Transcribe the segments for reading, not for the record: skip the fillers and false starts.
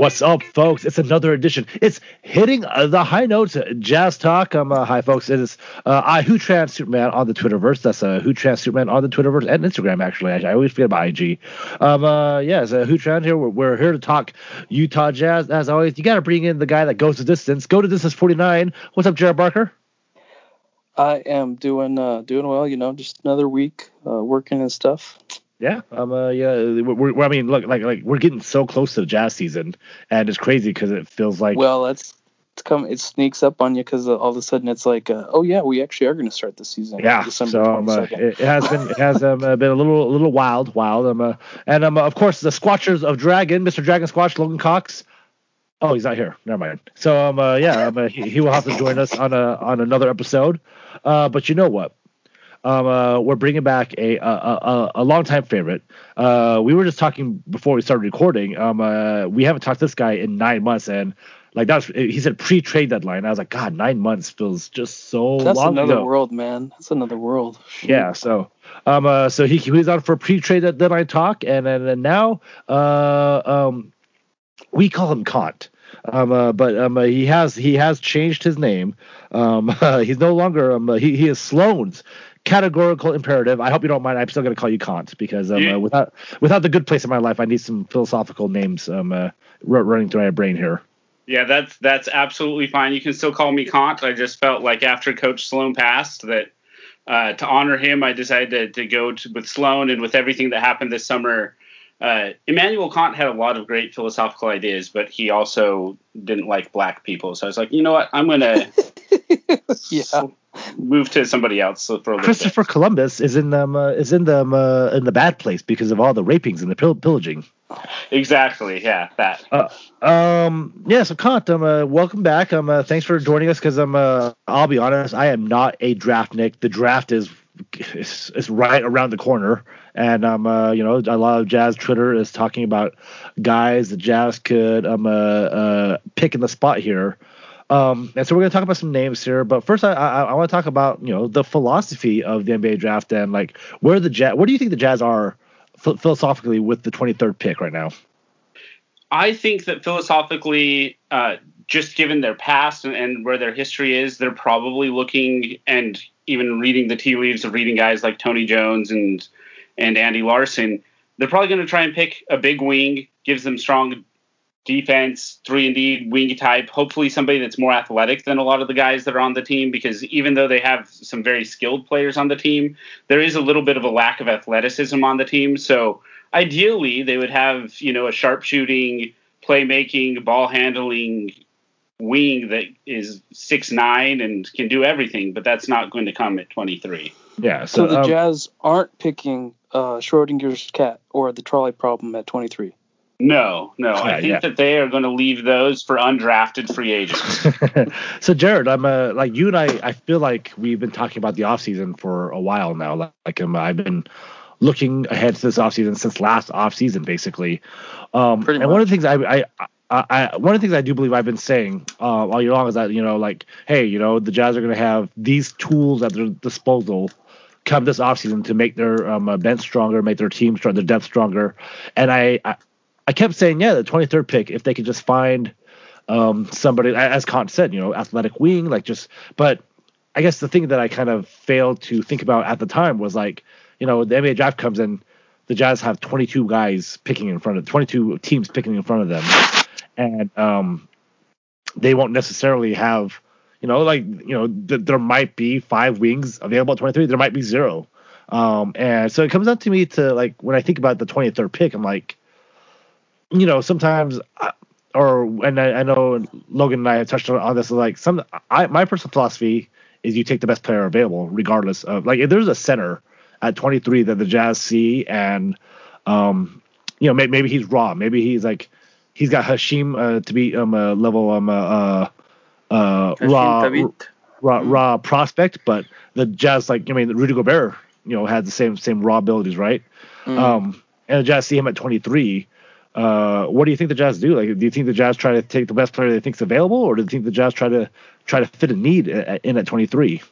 What's up, folks? It's another edition. It's hitting the high notes. Jazz talk. Hi, folks. It is iHooTranSuperman on the Twitterverse. That's iHooTranSuperman on the Twitterverse and Instagram. Actually, I always forget about IG. So iHooTran here. We're here to talk Utah Jazz as always. You got to bring in the guy that goes to distance. Go to distance 49. What's up, Jared Barker? I am doing well. You know, just another week working and stuff. Yeah, I mean, look, like we're getting so close to the Jazz season, and it's crazy because it feels like. Well, it sneaks up on you because all of a sudden it's like, oh yeah, we actually are going to start the season. Yeah, December 22nd. It has been a little wild. Of course, the Squatchers of Dragon, Mr. Dragon Squatch, Logan Cox. Oh, he's not here. Never mind. So he will have to join us on another episode. But you know what? We're bringing back a longtime favorite. We were just talking before we started recording. We haven't talked to this guy in 9 months, and like he said pre-trade deadline. I was like, God, 9 months feels just so long. That's another world, man. That's another world. Shoot. Yeah. So, so he was on for pre-trade deadline talk, and now, we call him Kant. But he has changed his name. He's no longer he is Sloan's categorical imperative. I hope you don't mind. I'm still going to call you Kant because without the good place in my life, I need some philosophical names running through my brain here. Yeah, that's absolutely fine. You can still call me Kant. I just felt like after Coach Sloan passed that to honor him, I decided to go with Sloan, and with everything that happened this summer. Immanuel Kant had a lot of great philosophical ideas, but he also didn't like black people. So I was like, you know what? I'm going to move to somebody else for a little bit. Christopher Columbus is in the bad place because of all the rapings and the pillaging. Exactly. Yeah, that. So Kant, welcome back. Thanks for joining us because I'll be honest, I am not a draftnik. The draft is right around the corner. And a lot of Jazz Twitter is talking about guys the Jazz could pick in the spot here, and so we're going to talk about some names here. But first, I want to talk about the philosophy of the NBA draft and like where do you think the Jazz are philosophically with the 23rd pick right now? I think that philosophically, just given their past and where their history is, they're probably looking and even reading the tea leaves of reading guys like Tony Jones and Andy Larson. They're probably going to try and pick a big wing, gives them strong defense, 3-and-D wing type, hopefully somebody that's more athletic than a lot of the guys that are on the team, because even though they have some very skilled players on the team, there is a little bit of a lack of athleticism on the team. So ideally, they would have, a sharpshooting, playmaking, ball handling wing that is 6'9" and can do everything, but that's not going to come at 23. Yeah. So the Jazz aren't picking Schrodinger's cat or the trolley problem at 23. No. I think that they are going to leave those for undrafted free agents. So, Jared, I'm like you and I feel like we've been talking about the offseason for a while now. I've been looking ahead to this offseason since last offseason, basically. And one of the things one of the things I do believe I've been saying all year long is that, hey, the Jazz are going to have these tools at their disposal come this offseason to make their bench stronger, make their team stronger, their depth stronger. And I kept saying, the 23rd pick, if they could just find somebody, as Kant said, athletic wing, but I guess the thing that I kind of failed to think about at the time was the NBA draft comes in, the Jazz have 22 teams picking in front of them. And they won't necessarily have, there might be 5 wings available at 23. There might be 0. And so it comes up to me to, when I think about the 23rd pick, I'm like, sometimes, I know Logan and I have touched on this, my personal philosophy is you take the best player available, regardless of, if there's a center at 23 that the Jazz see and, maybe he's raw. Maybe he's he's got Hashim to be level raw prospect, but the Jazz Rudy Gobert had the same raw abilities, right? Mm. And the Jazz see him at 23. What do you think the Jazz do? Do you think the Jazz try to take the best player they think is available, or do you think the Jazz try to fit a need in at 23?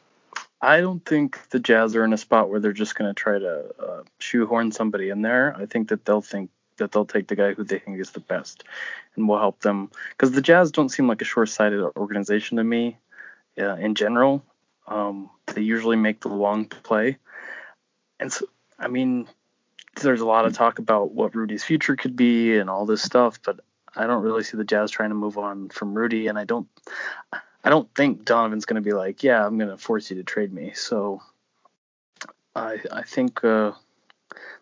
I don't think the Jazz are in a spot where they're just going to try to shoehorn somebody in there. I think that they'll think that they'll take the guy who they think is the best and will help them. Because the Jazz don't seem like a short-sighted organization to me in general. They usually make the long play. And so, I mean, there's a lot of talk about what Rudy's future could be and all this stuff, but I don't really see the Jazz trying to move on from Rudy, and I don't think Donovan's going to be like, yeah, I'm going to force you to trade me. So I think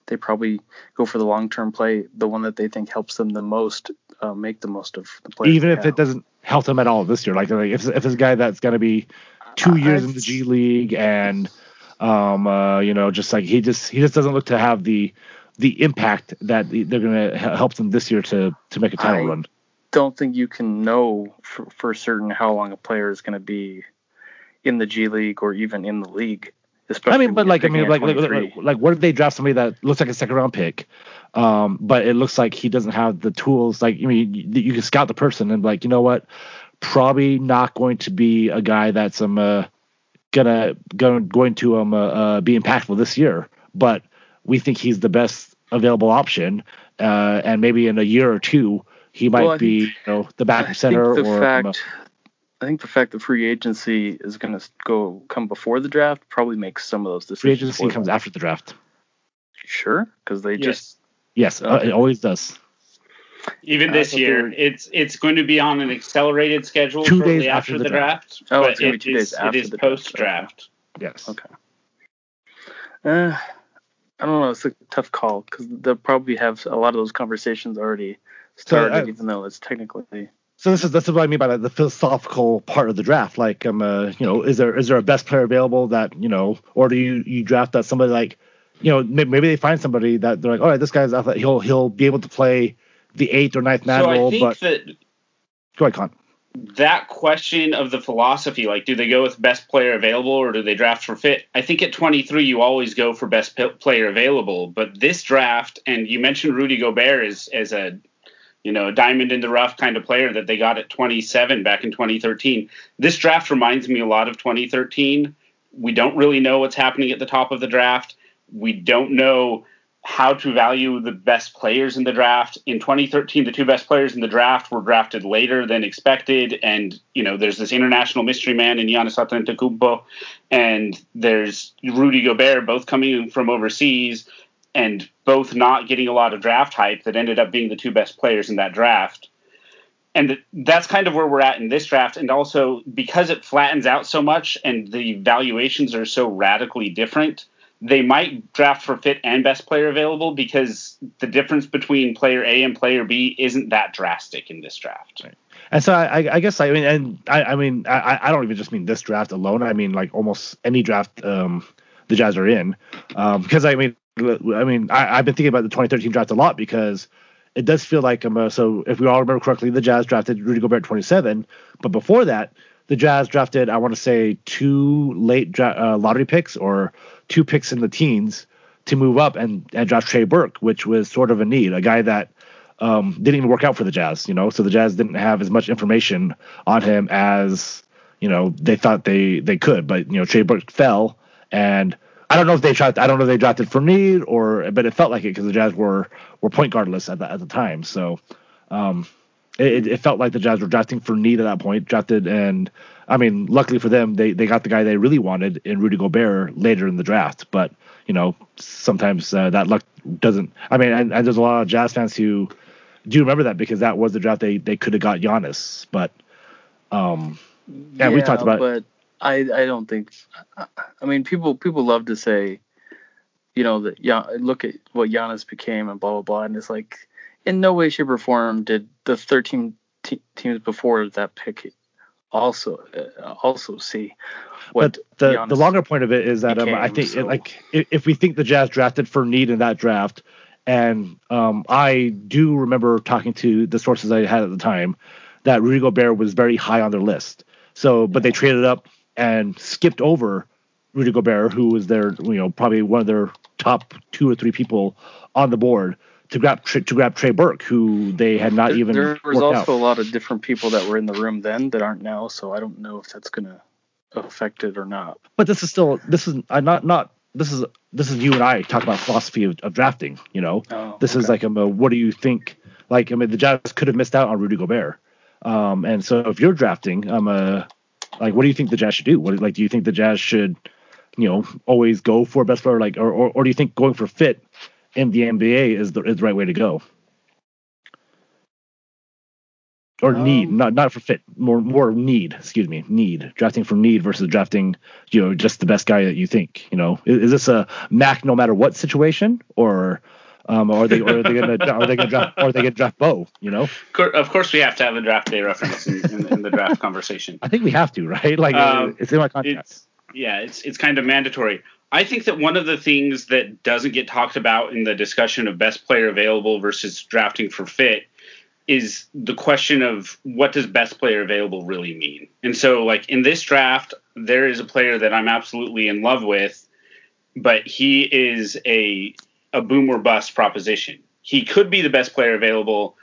they probably go for the long-term play, the one that they think helps them the most, make the most of the play. Even if it doesn't help them at all this year, like if it's a guy that's going to be 2 years in the G League and just like he just doesn't look to have the impact that they're going to help them this year to make a title run. Don't think you can know for certain how long a player is going to be in the G League or even in the league. Especially like what if they draft somebody that looks like a second round pick, but it looks like he doesn't have the tools. Like, I mean, you can scout the person and be like, you know what, probably not going to be a guy that's going to be impactful this year, but we think he's the best available option, and maybe in a year or two he might the back center. I think the fact that free agency is going to come before the draft probably makes some of those decisions. Free agency comes after the draft. Sure, because they it always does. Even this year, it's going to be on an accelerated schedule shortly after the draft. But it is post-draft. Yes. Okay. I don't know. It's a tough call because they'll probably have a lot of those conversations already started, even though it's technically. So this is what I mean by the philosophical part of the draft. Like, is there a best player available that or do you draft that somebody like, maybe they find somebody that they're like, all right, this guy's athlete, he'll be able to play the 8th or 9th man role. Go ahead, Con. That question of the philosophy, like, do they go with best player available or do they draft for fit? I think at 23 you always go for best player available. But this draft, and you mentioned Rudy Gobert as a diamond in the rough kind of player that they got at 27 back in 2013. This draft reminds me a lot of 2013. We don't really know what's happening at the top of the draft. We don't know how to value the best players in the draft. In 2013, the two best players in the draft were drafted later than expected. And, there's this international mystery man in Giannis Antetokounmpo, and there's Rudy Gobert, both coming from overseas, and both not getting a lot of draft hype that ended up being the two best players in that draft. And that's kind of where we're at in this draft. And also because it flattens out so much and the valuations are so radically different, they might draft for fit and best player available because the difference between player A and player B isn't that drastic in this draft. Right. And so I don't even just mean this draft alone. I mean, like, almost any draft the Jazz are in, because I've been thinking about the 2013 draft a lot because it does feel like so if we all remember correctly, the Jazz drafted Rudy Gobert at 27, but before that, the Jazz drafted, I want to say, 2 late lottery picks or 2 picks in the teens to move up and draft Trey Burke, which was sort of a need, a guy that didn't even work out for the Jazz, so the Jazz didn't have as much information on him as they thought they could, but Trey Burke fell, and I don't know if they drafted for need but it felt like it because the Jazz were point guardless at the time. So it felt like the Jazz were drafting for need at that point. And I mean, luckily for them, they got the guy they really wanted in Rudy Gobert later in the draft. But sometimes that luck doesn't. I mean, and there's a lot of Jazz fans who do remember that because that was the draft they could have got Giannis. But we talked about it. I don't think. I mean, people love to say, that look at what Giannis became and blah blah blah, and it's like, in no way, shape, or form did the 13 teams before that pick also see what. But the longer point of it is that I think if we think the Jazz drafted for need in that draft, and I do remember talking to the sources I had at the time that Rudy Gobert was very high on their list. So, but they traded up and skipped over Rudy Gobert, who was their, probably one of their top 2 or 3 people on the board to grab Trey Burke, who they had not even. There was also a lot of different people that were in the room then that aren't now, so I don't know if that's going to affect it or not. But this is not this is you and I talk about philosophy of drafting. You know, is like what do you think? Like, I mean, the Jazz could have missed out on Rudy Gobert, and so if you're drafting, like, what do you think the Jazz should do? What, like, do you think the Jazz should, you know, always go for best player, like, or do you think going for fit in the NBA is the right way to go? Or need, not for fit, more need. Excuse me, need. Drafting for need versus drafting, you know, just the best guy that you think. You know, is this a Mac no matter what situation, or are they gonna draft Bo? You know, of course we have to have a draft day reference in the draft conversation. I think we have to, right? Like, it's in my contract. It's kind of mandatory. I think that one of the things that doesn't get talked about in the discussion of best player available versus drafting for fit is the question of what does best player available really mean? And so, like, in this draft, there is a player that I'm absolutely in love with, but he is a boom or bust proposition. He could be the best player available.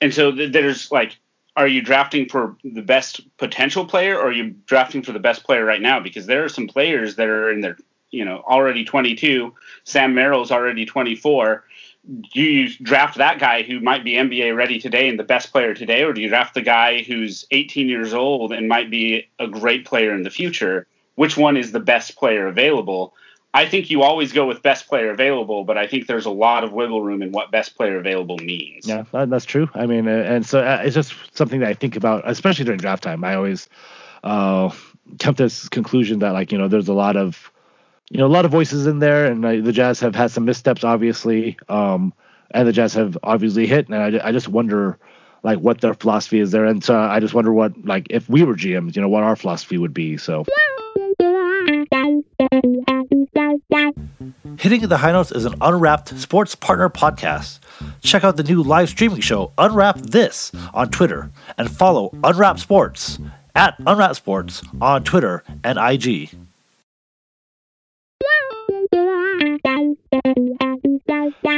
And so there's, like, are you drafting for the best potential player, or are you drafting for the best player right now? Because there are some players that are in their, you know, already 22. Sam Merrill's already 24. Do you draft that guy who might be NBA ready today and the best player today, or do you draft the guy who's 18 years old and might be a great player in the future? Which one is the best player available? I think you always go with best player available, but I think there's a lot of wiggle room in what best player available means. Yeah, that's true. I mean, and so it's just something that I think about, especially during draft time. I always come to this conclusion that, like, you know, there's a lot of voices in there, and the Jazz have had some missteps, obviously, and the Jazz have obviously hit. And I just wonder, like, what their philosophy is there. And so I just wonder what, like, if we were GMs, you know, what our philosophy would be. So Hitting the High Notes is an Unwrapped sports partner podcast. Check out the new live streaming show Unwrap This on Twitter, and follow Unwrapped Sports at Unwrapped Sports on Twitter and IG.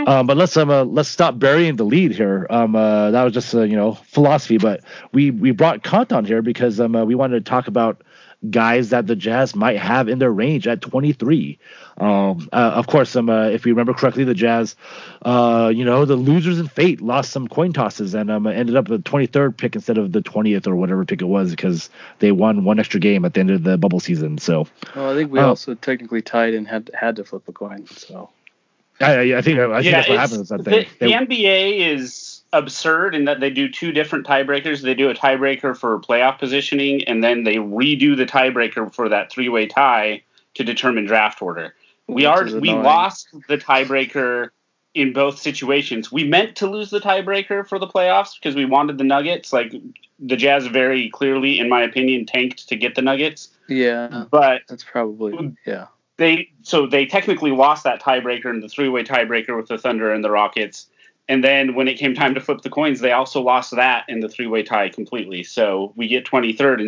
But let's stop burying the lead here. That was just philosophy, but we brought Kant on here because we wanted to talk about guys that the Jazz might have in their range at 23. Of course, if we remember correctly, the Jazz, the losers in fate lost some coin tosses and ended up with the 23rd pick instead of the 20th or whatever pick it was, because they won one extra game at the end of the bubble season. So, well, I think we also technically tied and had to flip a coin. So, I think that's what happens. The NBA is absurd in that they do two different tiebreakers. They do a tiebreaker for playoff positioning, and then they redo the tiebreaker for that three-way tie to determine draft order. We lost the tiebreaker in both situations. We meant to lose the tiebreaker for the playoffs because we wanted the Nuggets. Like, the Jazz very clearly, in my opinion, tanked to get the Nuggets. Yeah, but that's probably They technically lost that tiebreaker in the three-way tiebreaker with the Thunder and the Rockets. And then when it came time to flip the coins, they also lost that in the three-way tie completely. So we get 23rd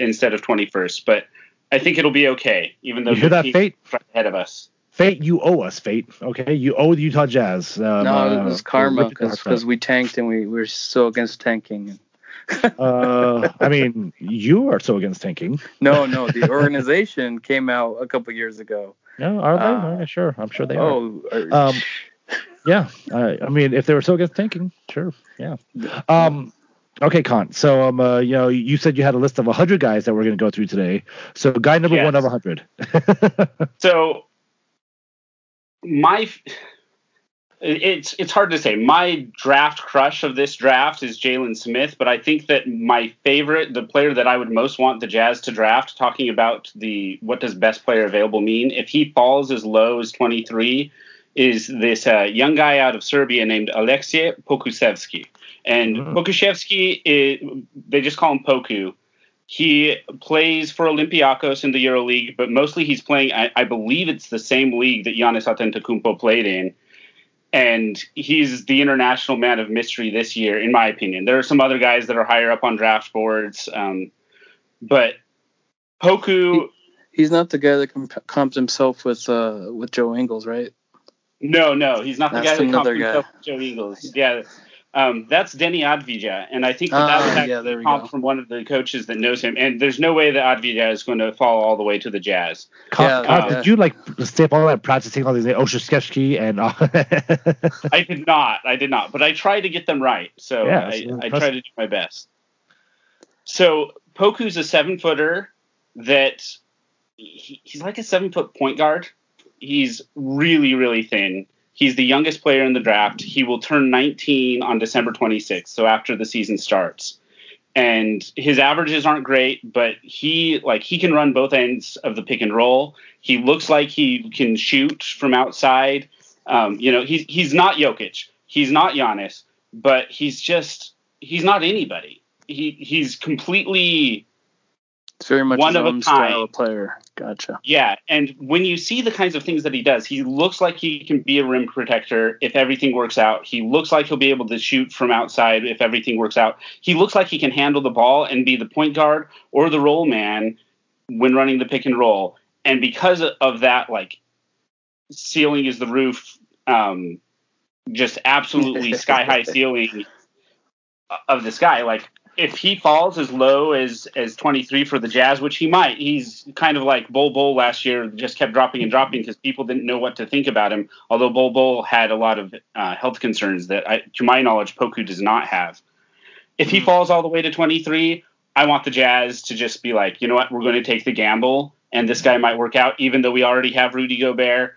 instead of 21st. But I think it'll be okay, even though they're right ahead of us. Fate, you owe us, Fate. Okay, you owe the Utah Jazz. It was karma because we tanked and we were so against tanking. I mean, you are so against tanking. No, the organization came out a couple years ago. No, are they? Sure, I'm sure they are. I mean, if they were so against tanking, sure, yeah. Okay, Kant. So, you said you had a list of 100 guys that we're going to go through today. So, guy number one of 100. So, it's hard to say. My draft crush of this draft is Jalen Smith, but I think that my favorite, the player that I would most want the Jazz to draft, talking about what does best player available mean, if he falls as low as 23, is this young guy out of Serbia named Aleksej Pokuševski. And Pokuševski, they just call him Poku. He plays for Olympiacos in the EuroLeague, but mostly he's playing, I believe it's the same league that Giannis Antetokounmpo played in. And he's the international man of mystery this year, in my opinion. There are some other guys that are higher up on draft boards. But Poku... He's not the guy that comps himself with Joe Ingles, right? No, he's not the guy that comps himself with Joe Ingles. Yeah. That's Deni Avdija, and I think that was actually from one of the coaches that knows him. And there's no way that Avdija is going to fall all the way to the Jazz. Did you like stay up all night practicing all these Oshishkevsky and? I did not. But I try to get them right, so I try to do my best. So Poku's a 7-footer that he's like a 7-foot point guard. He's really, really thin. He's the youngest player in the draft. He will turn 19 on December 26th, so after the season starts. And his averages aren't great, but he can run both ends of the pick and roll. He looks like he can shoot from outside. He's not Jokic. He's not Giannis, but he's not anybody. He's completely it's very much one his of own a kind style of player. Gotcha. Yeah, and when you see the kinds of things that he does, he looks like he can be a rim protector if everything works out. He looks like he'll be able to shoot from outside if everything works out. He looks like he can handle the ball and be the point guard or the roll man when running the pick and roll. And because of that, ceiling is the roof, just absolutely sky-high ceiling of this guy, if he falls as low as 23 for the Jazz, which he might, he's kind of like Bol Bol last year, just kept dropping and dropping because people didn't know what to think about him, although Bol Bol had a lot of health concerns that, to my knowledge, Poku does not have. If he falls all the way to 23, I want the Jazz to just be like, you know what, we're going to take the gamble, and this guy might work out, even though we already have Rudy Gobert.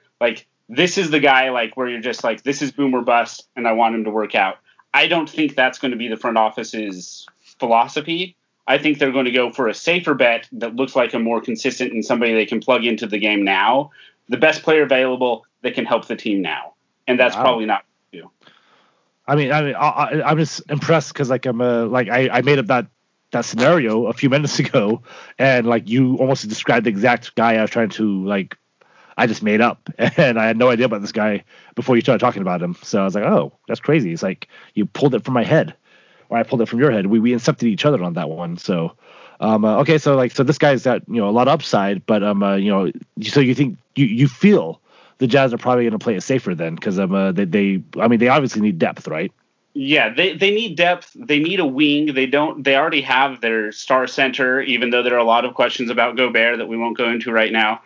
This is the guy where you're just this is boom or bust, and I want him to work out. I don't think that's going to be the front office's philosophy. I think they're going to go for a safer bet that looks like a more consistent and somebody they can plug into the game now. The best player available that can help the team now, and that's probably not you. I mean, I'm just impressed because I made up that scenario a few minutes ago, and you almost described the exact guy I was trying to I just made up, and I had no idea about this guy before you started talking about him. So I was like, oh, that's crazy. It's you pulled it from my head. I pulled it from your head. We incepted each other on that one. So, okay. So so this guy's got, a lot of upside, but, so you think you feel the Jazz are probably going to play it safer then. Cause, they obviously need depth, right? Yeah. They need depth. They need a wing. They already have their star center, even though there are a lot of questions about Gobert that we won't go into right now.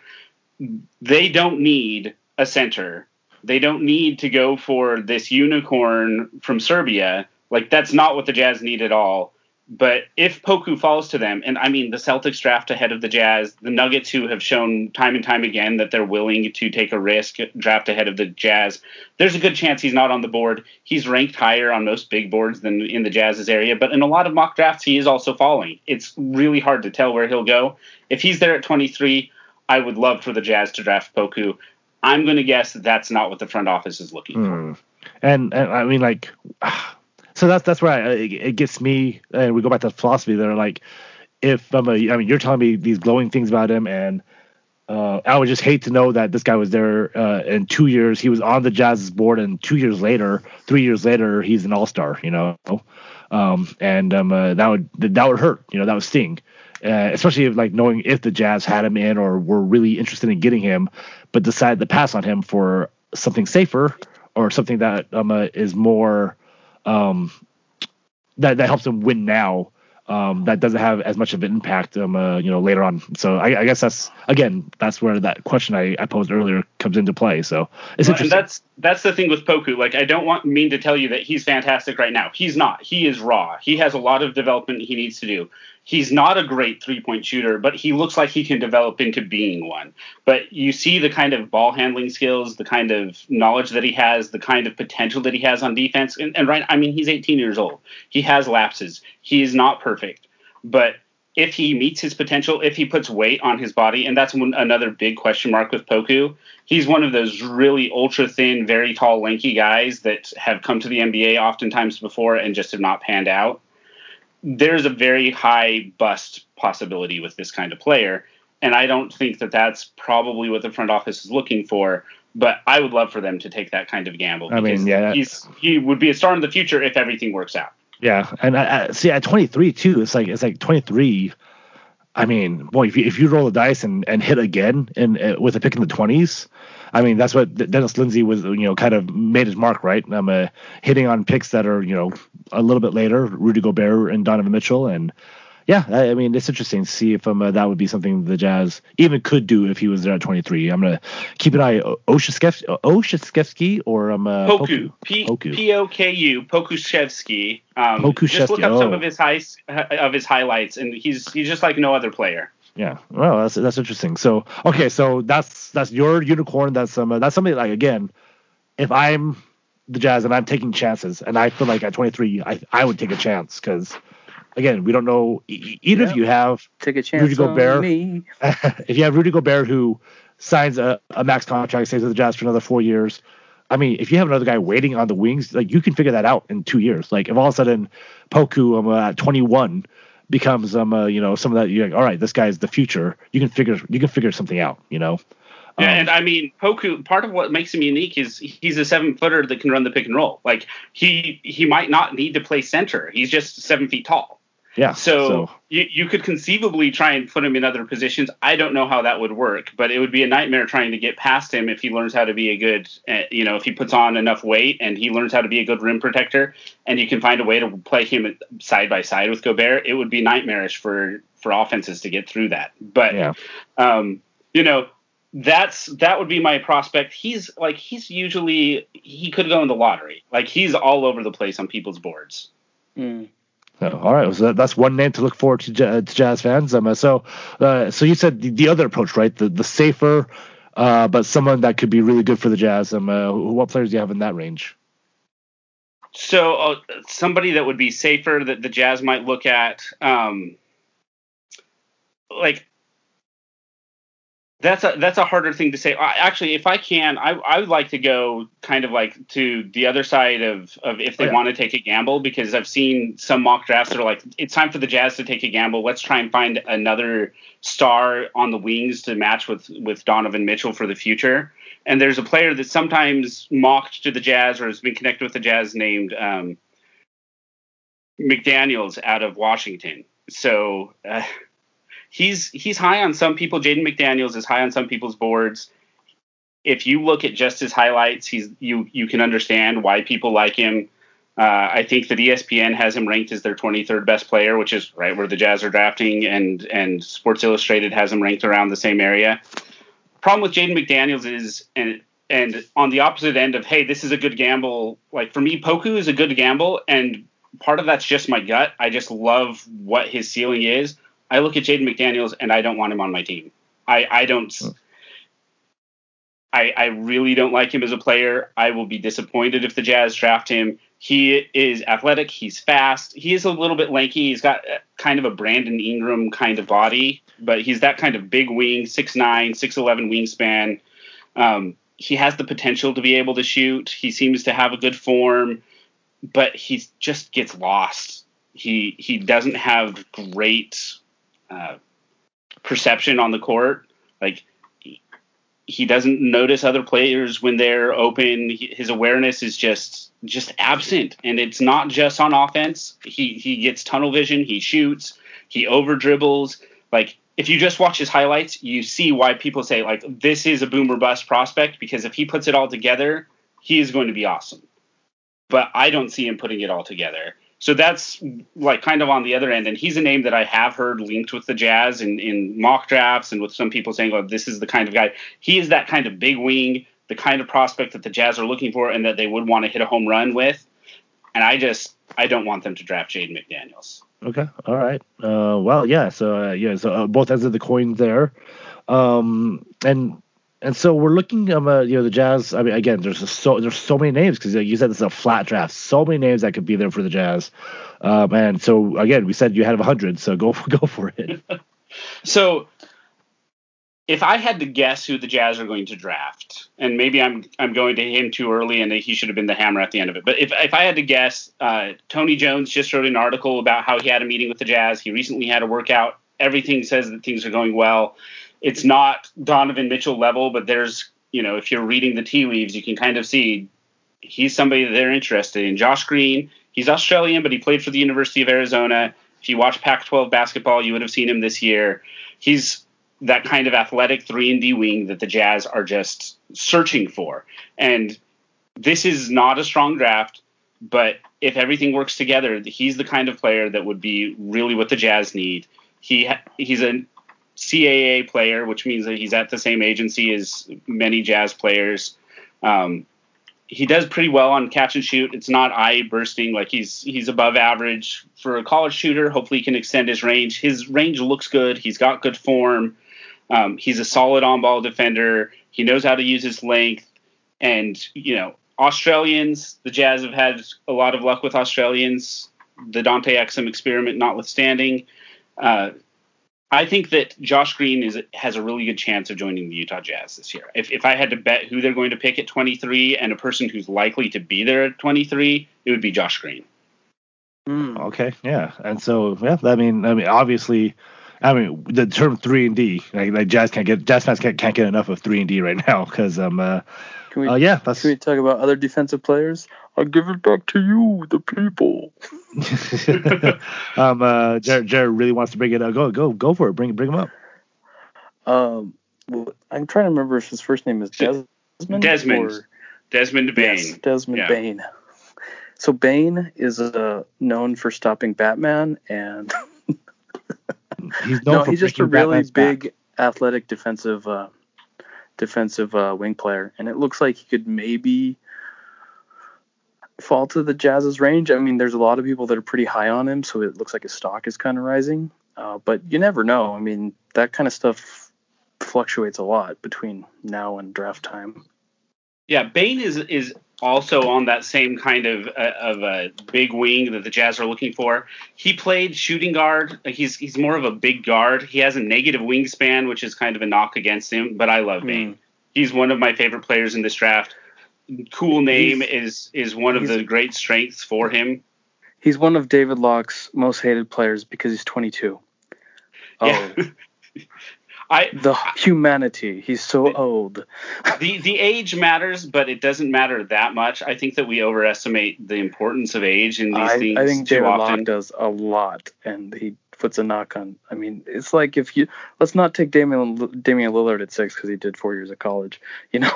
They don't need a center. They don't need to go for this unicorn from Serbia. That's not what the Jazz need at all. But if Poku falls to them, and, the Celtics draft ahead of the Jazz, the Nuggets, who have shown time and time again that they're willing to take a risk, draft ahead of the Jazz, there's a good chance he's not on the board. He's ranked higher on most big boards than in the Jazz's area, but in a lot of mock drafts, he is also falling. It's really hard to tell where he'll go. If he's there at 23, I would love for the Jazz to draft Poku. I'm going to guess that's not what the front office is looking for. And so that's where it gets me, and we go back to the philosophy there. You're telling me these glowing things about him, and I would just hate to know that this guy was there in 2 years. He was on the Jazz's board, and 3 years later, he's an all-star. That would hurt. That would sting, especially if knowing if the Jazz had him in or were really interested in getting him, but decided to pass on him for something safer or something that is more. That helps him win now. That doesn't have as much of an impact, later on. So I guess that's where that question I posed earlier comes into play. So it's interesting. And that's the thing with Poku. I don't mean to tell you that he's fantastic right now. He's not. He is raw. He has a lot of development he needs to do. He's not a great 3-point shooter, but he looks like he can develop into being one. But you see the kind of ball handling skills, the kind of knowledge that he has, the kind of potential that he has on defense. And right, he's 18 years old. He has lapses. He is not perfect, but if he meets his potential, if he puts weight on his body, and that's another big question mark with Poku, he's one of those really ultra-thin, very tall, lanky guys that have come to the NBA oftentimes before and just have not panned out. There's a very high bust possibility with this kind of player, and I don't think that that's probably what the front office is looking for, but I would love for them to take that kind of gamble he would be a star in the future if everything works out. Yeah, and I see at 23 too. It's like 23. If you roll the dice and hit again with a pick in the 20s, I mean, that's what Dennis Lindsey was, you know, kind of made his mark, right? Hitting on picks that are, you know, a little bit later, Rudy Gobert and Donovan Mitchell. And yeah, I mean, it's interesting to see if that would be something the Jazz even could do if he was there at 23. I'm going to keep an eye on Pokuševski or Poku. P-O-K-U, Pokuševski. Pokuševski. Just look up some of his highlights, and he's just like no other player. Yeah, well, that's interesting. So, okay, so that's your unicorn. That's something like, again, if I'm the Jazz and I'm taking chances, and I feel like at 23, I would take a chance because, again, we don't know either of you have take a chance Rudy Gobert. If you have Rudy Gobert who signs a max contract, stays with the Jazz for another 4 years. I mean, if you have another guy waiting on the wings, like you can figure that out in 2 years. Like if all of a sudden Poku at 21. Becomes you know, some of that, you're like, all right, this guy's the future. You can figure something out, you know. Yeah, and I mean, Poku, part of what makes him unique is he's a 7-footer that can run the pick and roll. Like he might not need to play center. He's just 7 feet tall. Yeah. So you could conceivably try and put him in other positions. I don't know how that would work, but it would be a nightmare trying to get past him if he learns how to be a good, you know, if he puts on enough weight and he learns how to be a good rim protector and you can find a way to play him side by side with Gobert, it would be nightmarish for offenses to get through that. But, you know, that would be my prospect. He could go in the lottery. Like he's all over the place on people's boards. Mm. Oh, all right, so that's one name to look forward to Jazz fans. So you said the other approach, right? The safer, but someone that could be really good for the Jazz. What players do you have in that range? So somebody that would be safer that the Jazz might look at, like that's a harder thing to say. Actually, if I can, I would like to go kind of like to the other side of if they want to take a gamble, because I've seen some mock drafts that are like, it's time for the Jazz to take a gamble. Let's try and find another star on the wings to match with Donovan Mitchell for the future. And there's a player that's sometimes mocked to the Jazz or has been connected with the Jazz named McDaniels out of Washington. So... He's high on some people. Jaden McDaniels is high on some people's boards. If you look at just his highlights, you can understand why people like him. I think that ESPN has him ranked as their 23rd best player, which is right where the Jazz are drafting, and Sports Illustrated has him ranked around the same area. Problem with Jaden McDaniels is, and on the opposite end of, hey, this is a good gamble. Like for me, Poku is a good gamble, and part of that's just my gut. I just love what his ceiling is. I look at Jaden McDaniels and I don't want him on my team. I really don't like him as a player. I will be disappointed if the Jazz draft him. He is athletic. He's fast. He is a little bit lanky. He's got kind of a Brandon Ingram kind of body, but he's that kind of big wing, 6'9", 6'11" wingspan. He has the potential to be able to shoot. He seems to have a good form, but he just gets lost. He doesn't have great... perception on the court. Like he doesn't notice other players when they're open. His awareness is just absent, and it's not just on offense. He gets tunnel vision. He shoots. He over dribbles. Like if you just watch his highlights, you see why people say like this is a boom or bust prospect, because if he puts it all together, he is going to be awesome. But I don't see him putting it all together. So that's like kind of on the other end. And he's a name that I have heard linked with the Jazz in mock drafts and with some people saying, oh, this is the kind of guy. He is that kind of big wing, the kind of prospect that the Jazz are looking for and that they would want to hit a home run with. And I don't want them to draft Jaden McDaniels. Okay. All right. Well, yeah. So both ends of the coin there. And so we're looking, you know, the Jazz. I mean, again, there's so many names because you said this is a flat draft. So many names that could be there for the Jazz. And so again, we said you had 100, so go for it. So, if I had to guess who the Jazz are going to draft, and maybe I'm going to him too early, and he should have been the hammer at the end of it. But if I had to guess, Tony Jones just wrote an article about how he had a meeting with the Jazz. He recently had a workout. Everything says that things are going well. It's not Donovan Mitchell level, but there's, you know, if you're reading the tea leaves, you can kind of see he's somebody that they're interested in. Josh Green, he's Australian, but he played for the University of Arizona. If you watch Pac-12 basketball, you would have seen him this year. He's that kind of athletic 3-and-D wing that the Jazz are just searching for. And this is not a strong draft, but if everything works together, he's the kind of player that would be really what the Jazz need. He's a CAA player, which means that he's at the same agency as many Jazz players. He does pretty well on catch and shoot. It's not eye bursting. Like he's above average for a college shooter. Hopefully he can extend his range. His range looks good. He's got good form. He's a solid on-ball defender. He knows how to use his length. And, you know, Australians, the Jazz have had a lot of luck with Australians, the Dante Exum experiment notwithstanding. I think that Josh Green has a really good chance of joining the Utah Jazz this year. If I had to bet who they're going to pick at 23 and a person who's likely to be there at 23, it would be Josh Green. Okay, yeah. And so, yeah, I mean, obviously, the term 3-and-D, like Jazz fans can't get enough of 3-and-D right now because, Can we talk about other defensive players? I'll give it back to you, the people. Jared really wants to bring it up. Go for it. Bring him up. I'm trying to remember if his first name is Desmond. Desmond Bane. Yes, Desmond Bane. So Bane is known for stopping Batman, and he's just a really big, athletic defensive wing player, and it looks like he could maybe fall to the Jazz's range. I mean, there's a lot of people that are pretty high on him, so it looks like his stock is kind of rising. But you never know. I mean, that kind of stuff fluctuates a lot between now and draft time. Yeah, Bane is also on that same kind of a big wing that the Jazz are looking for. He played shooting guard. He's more of a big guard. He has a negative wingspan, which is kind of a knock against him, but I love Bane. He's one of my favorite players in this draft. Cool name is one of the great strengths for him. He's one of David Locke's most hated players because he's 22. Yeah. The humanity. He's so old. The age matters, but it doesn't matter that much. I think that we overestimate the importance of age in these things. I think David Locke does a lot, and he puts a knock on. I mean, it's like let's not take Damian Lillard at 6 because he did 4 years of college. You know,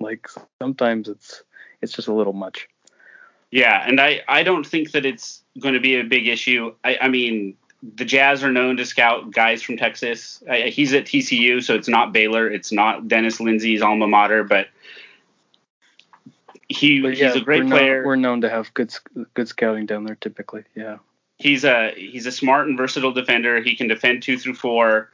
like sometimes it's just a little much. Yeah, and I don't think that it's going to be a big issue. I mean, the Jazz are known to scout guys from Texas. He's at TCU, so it's not Baylor. It's not Dennis Lindsey's alma mater, but he's a great player. We're known to have good scouting down there typically, yeah. He's a smart and versatile defender. He can defend 2 through 4.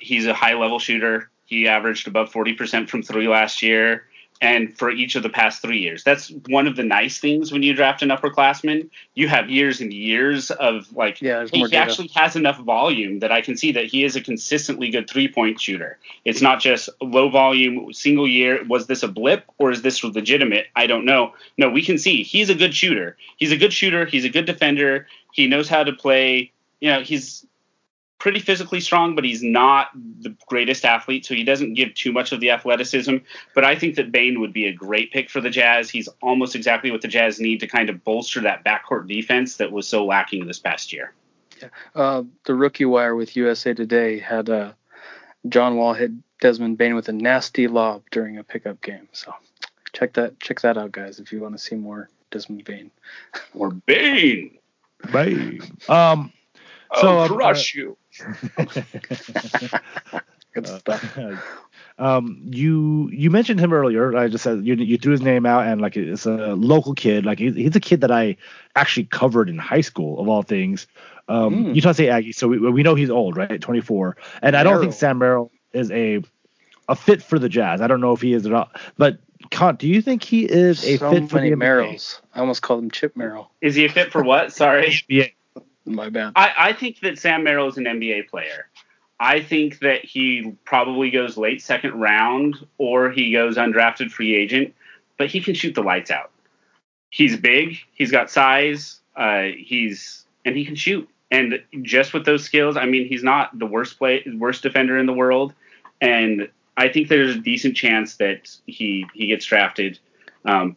He's a high-level shooter. He averaged above 40% from 3 last year and for each of the past 3 years. That's one of the nice things when you draft an upperclassman. You have years and years of he actually has enough volume that I can see that he is a consistently good three-point shooter. It's not just low volume, single year. Was this a blip or is this legitimate? I don't know. No, we can see he's a good shooter. He's a good shooter. He's a good defender. He knows how to play. You know, he's pretty physically strong, but he's not the greatest athlete, so he doesn't give too much of the athleticism. But I think that Bane would be a great pick for the Jazz. He's almost exactly what the Jazz need to kind of bolster that backcourt defense that was so lacking this past year. Yeah. The Rookie Wire with USA Today had John Wall hit Desmond Bane with a nasty lob during a pickup game. So check that out, guys, if you want to see more Desmond Bane. Or Bane! Bane! So I'll crush you. Good stuff. You mentioned him earlier. I just said you threw his name out, and like it's a local kid. Like he's a kid that I actually covered in high school, of all things. Utah State Aggie. So we know he's old, right? 24. And I don't think Sam Merrill is a fit for the Jazz. I don't know if he is or not. But Kant, do you think he is a fit for the Merrills? I almost called him Chip Merrill. Is he a fit for what? Sorry. Yeah. My bad. I think that Sam Merrill is an NBA player. I think that he probably goes late second round or he goes undrafted free agent, but he can shoot the lights out. He's big. He's got size. And he can shoot. And just with those skills, I mean, he's not the worst defender in the world. And I think there's a decent chance that he gets drafted.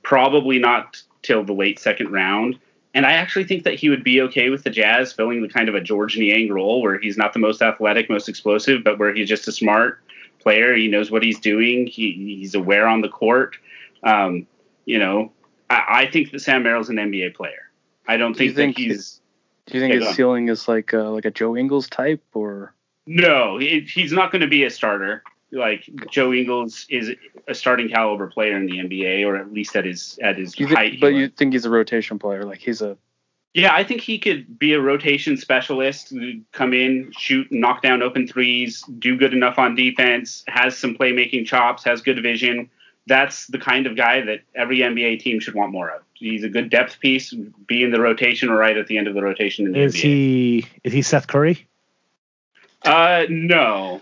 Probably not till the late second round. And I actually think that he would be okay with the Jazz filling the kind of a George Niang role where he's not the most athletic, most explosive, but where he's just a smart player. He knows what he's doing. He's aware on the court. I think that Sam Merrill's an NBA player. I don't think that he's... Do you think his ceiling is like a Joe Ingles type, or...? No, he's not going to be a starter. Like, Joe Ingles is a starting caliber player in the NBA, or at least at his height. But you think he's a rotation player? Like, he's a... Yeah, I think he could be a rotation specialist, come in, shoot, knock down open threes, do good enough on defense, has some playmaking chops, has good vision. That's the kind of guy that every NBA team should want more of. He's a good depth piece, be in the rotation or right at the end of the rotation in the NBA. Is he Seth Curry? No.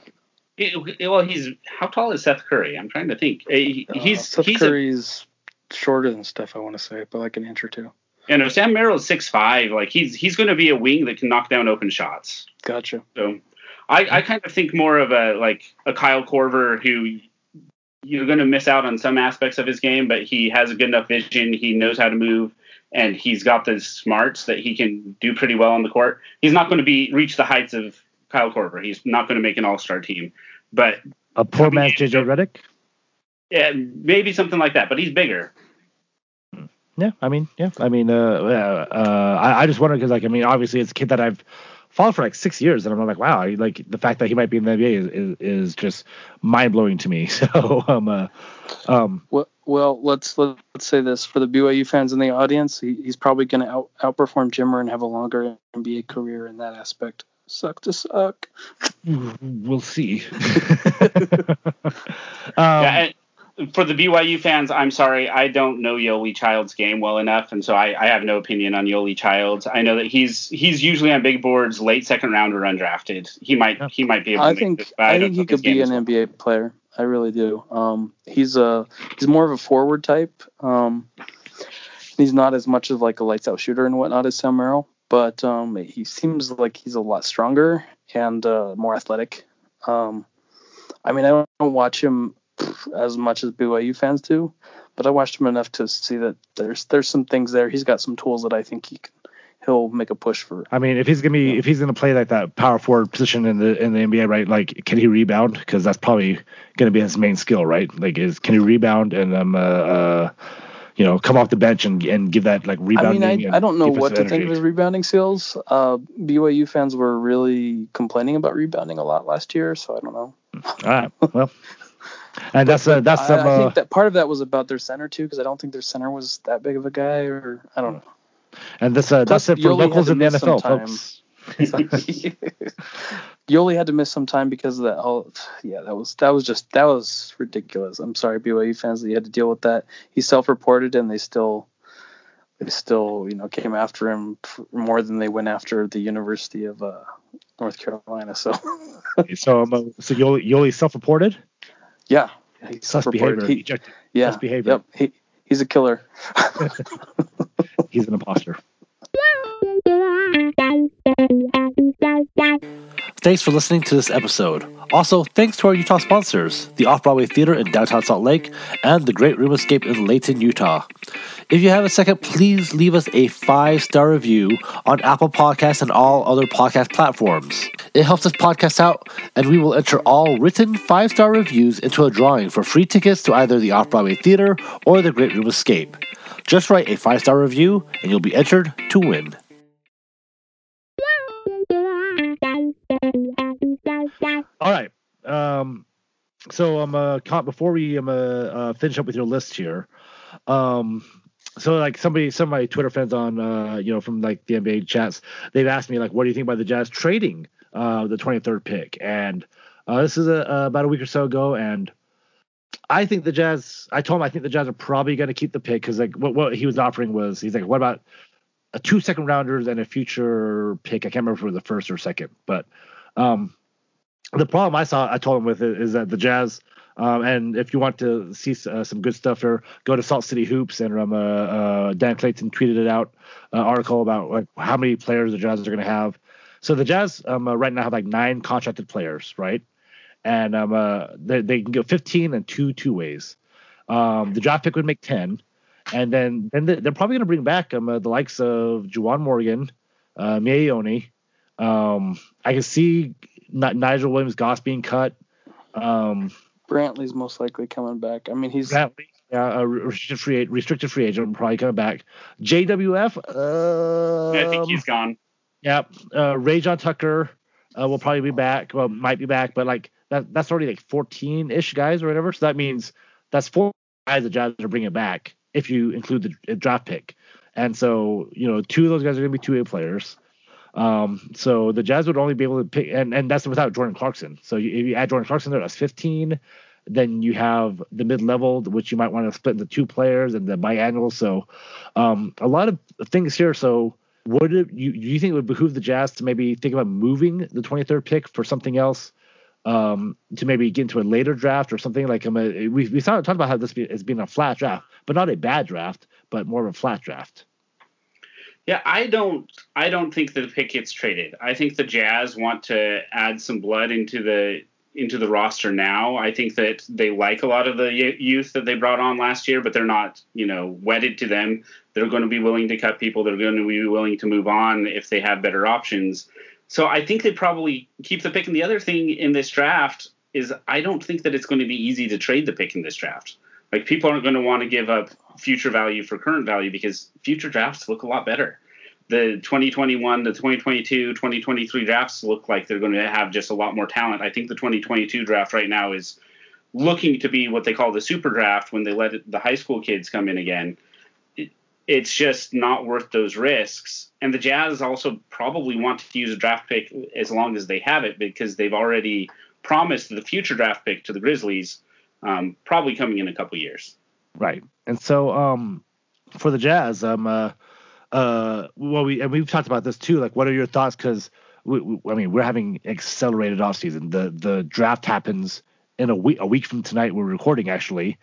How tall is Seth Curry? I'm trying to think. Curry's shorter than Steph, I want to say, but like an inch or two. And if Sam Merrill is 6'5", like he's going to be a wing that can knock down open shots. Gotcha. So I kind of think more of a Kyle Korver, who you're going to miss out on some aspects of his game, but he has a good enough vision. He knows how to move, and he's got the smarts that he can do pretty well on the court. He's not going to reach the heights of Kyle Korver. He's not going to make an all-star team, but a poor man's JJ Redick. Yeah, maybe something like that, but he's bigger. I just wonder because, like, I mean, obviously it's a kid that I've followed for like 6 years, and I'm like, wow, like the fact that he might be in the NBA is just mind blowing to me. So, well, let's say this for the BYU fans in the audience: he's probably going to outperform Jimmer and have a longer NBA career in that aspect. Suck to suck. We'll see. For the BYU fans, I'm sorry, I don't know Yoli Childs' game well enough, and so I have no opinion on Yoli Childs. I know that he's usually on big boards, late second round or undrafted. He might be able to make this, but I think he could be an NBA player. I really do. He's more of a forward type. He's not as much of like a lights out shooter and whatnot as Sam Merrill. But he seems like he's a lot stronger and more athletic. I don't watch him as much as BYU fans do, but I watched him enough to see that there's some things there. He's got some tools that I think he'll make a push for. I mean, if he's gonna play like that power forward position in the NBA, right? Like, can he rebound? Because that's probably gonna be his main skill, right? Like, can he rebound and come off the bench and give that like rebounding. I mean, I don't know what to think of his rebounding skills. BYU fans were really complaining about rebounding a lot last year, so I don't know. All right, well, and that's some. I think that part of that was about their center too, because I don't think their center was that big of a guy, or I don't know. And that's it for locals in the NFL, folks. Yoli had to miss some time because of that. Oh, yeah, that was ridiculous. I'm sorry, BYU fans, that you had to deal with that. He self-reported, and they still came after him more than they went after the University of North Carolina. So, so Yoli self-reported. Yeah, he self-reported. Behavior. Yep, he's a killer. He's an imposter. Thanks for listening to this episode. Also, thanks to our Utah sponsors, the Off-Broadway Theater in downtown Salt Lake and the Great Room Escape in Layton, Utah. If you have a second, please leave us a 5-star review on Apple Podcasts and all other podcast platforms. It helps us podcast out, and we will enter all written 5-star reviews into a drawing for free tickets to either the Off-Broadway Theater or the Great Room Escape. Just write a 5-star review, and you'll be entered to win. All right. Before we finish up with your list here, some of my Twitter friends on from like the NBA chats, they've asked me like, what do you think about the Jazz trading the 23rd pick? And this is about a week or so ago, and I think the Jazz. I told him I think the Jazz are probably going to keep the pick because like what he was offering was he's like, what about a 2 second rounders and a future pick? I can't remember if it was the first or second, but. The problem I told him with it is that the Jazz, and if you want to see some good stuff here, go to Salt City Hoops, and Dan Clayton tweeted it out, an article about like how many players the Jazz are going to have. So the Jazz right now have like 9 contracted players, right? And they can go 15 and two ways. The draft pick would make 10. And then they're probably going to bring back the likes of Juwan Morgan, Miye Oni. I can see Nigel Williams-Goss being cut. Brantley's most likely coming back. I mean, he's Brantley, yeah, a restricted free agent, probably coming back. JWF, yeah, I think he's gone. Yeah, Rayjon Tucker will probably be back. Well, might be back, but like that's already like 14-ish guys or whatever. So that means that's 4 guys the Jazz are bringing back if you include the draft pick. And so, you know, 2 of those guys are going to be 2A players. So the Jazz would only be able to pick, and that's without Jordan Clarkson. So if you add Jordan Clarkson there, that's 15. Then you have the mid-level, which you might want to split into 2 players and the biannual. So a lot of things here. So would it, you think it would behoove the Jazz to maybe think about moving the 23rd pick for something else, to maybe get into a later draft or something? Like we talked about how this has been a flat draft, but not a bad draft, but more of a flat draft. Yeah, I don't think the pick gets traded. I think the Jazz want to add some blood into the roster now. I think that they like a lot of the youth that they brought on last year, but they're not, you know, wedded to them. They're going to be willing to cut people. They're going to be willing to move on if they have better options. So I think they probably keep the pick. And the other thing in this draft is I don't think that it's going to be easy to trade the pick in this draft. Like, people aren't going to want to give up future value for current value because future drafts look a lot better. The 2021, the 2022, 2023 drafts look like they're going to have just a lot more talent. I think the 2022 draft right now is looking to be what they call the super draft when they let the high school kids come in again. It's just not worth those risks. And the Jazz also probably want to use a draft pick as long as they have it because they've already promised the future draft pick to the Grizzlies, probably coming in a couple years. Right. And so for the Jazz, we've talked about this too. Like, what are your thoughts? Because we're having accelerated offseason. The draft happens in a week from tonight. We're recording, actually.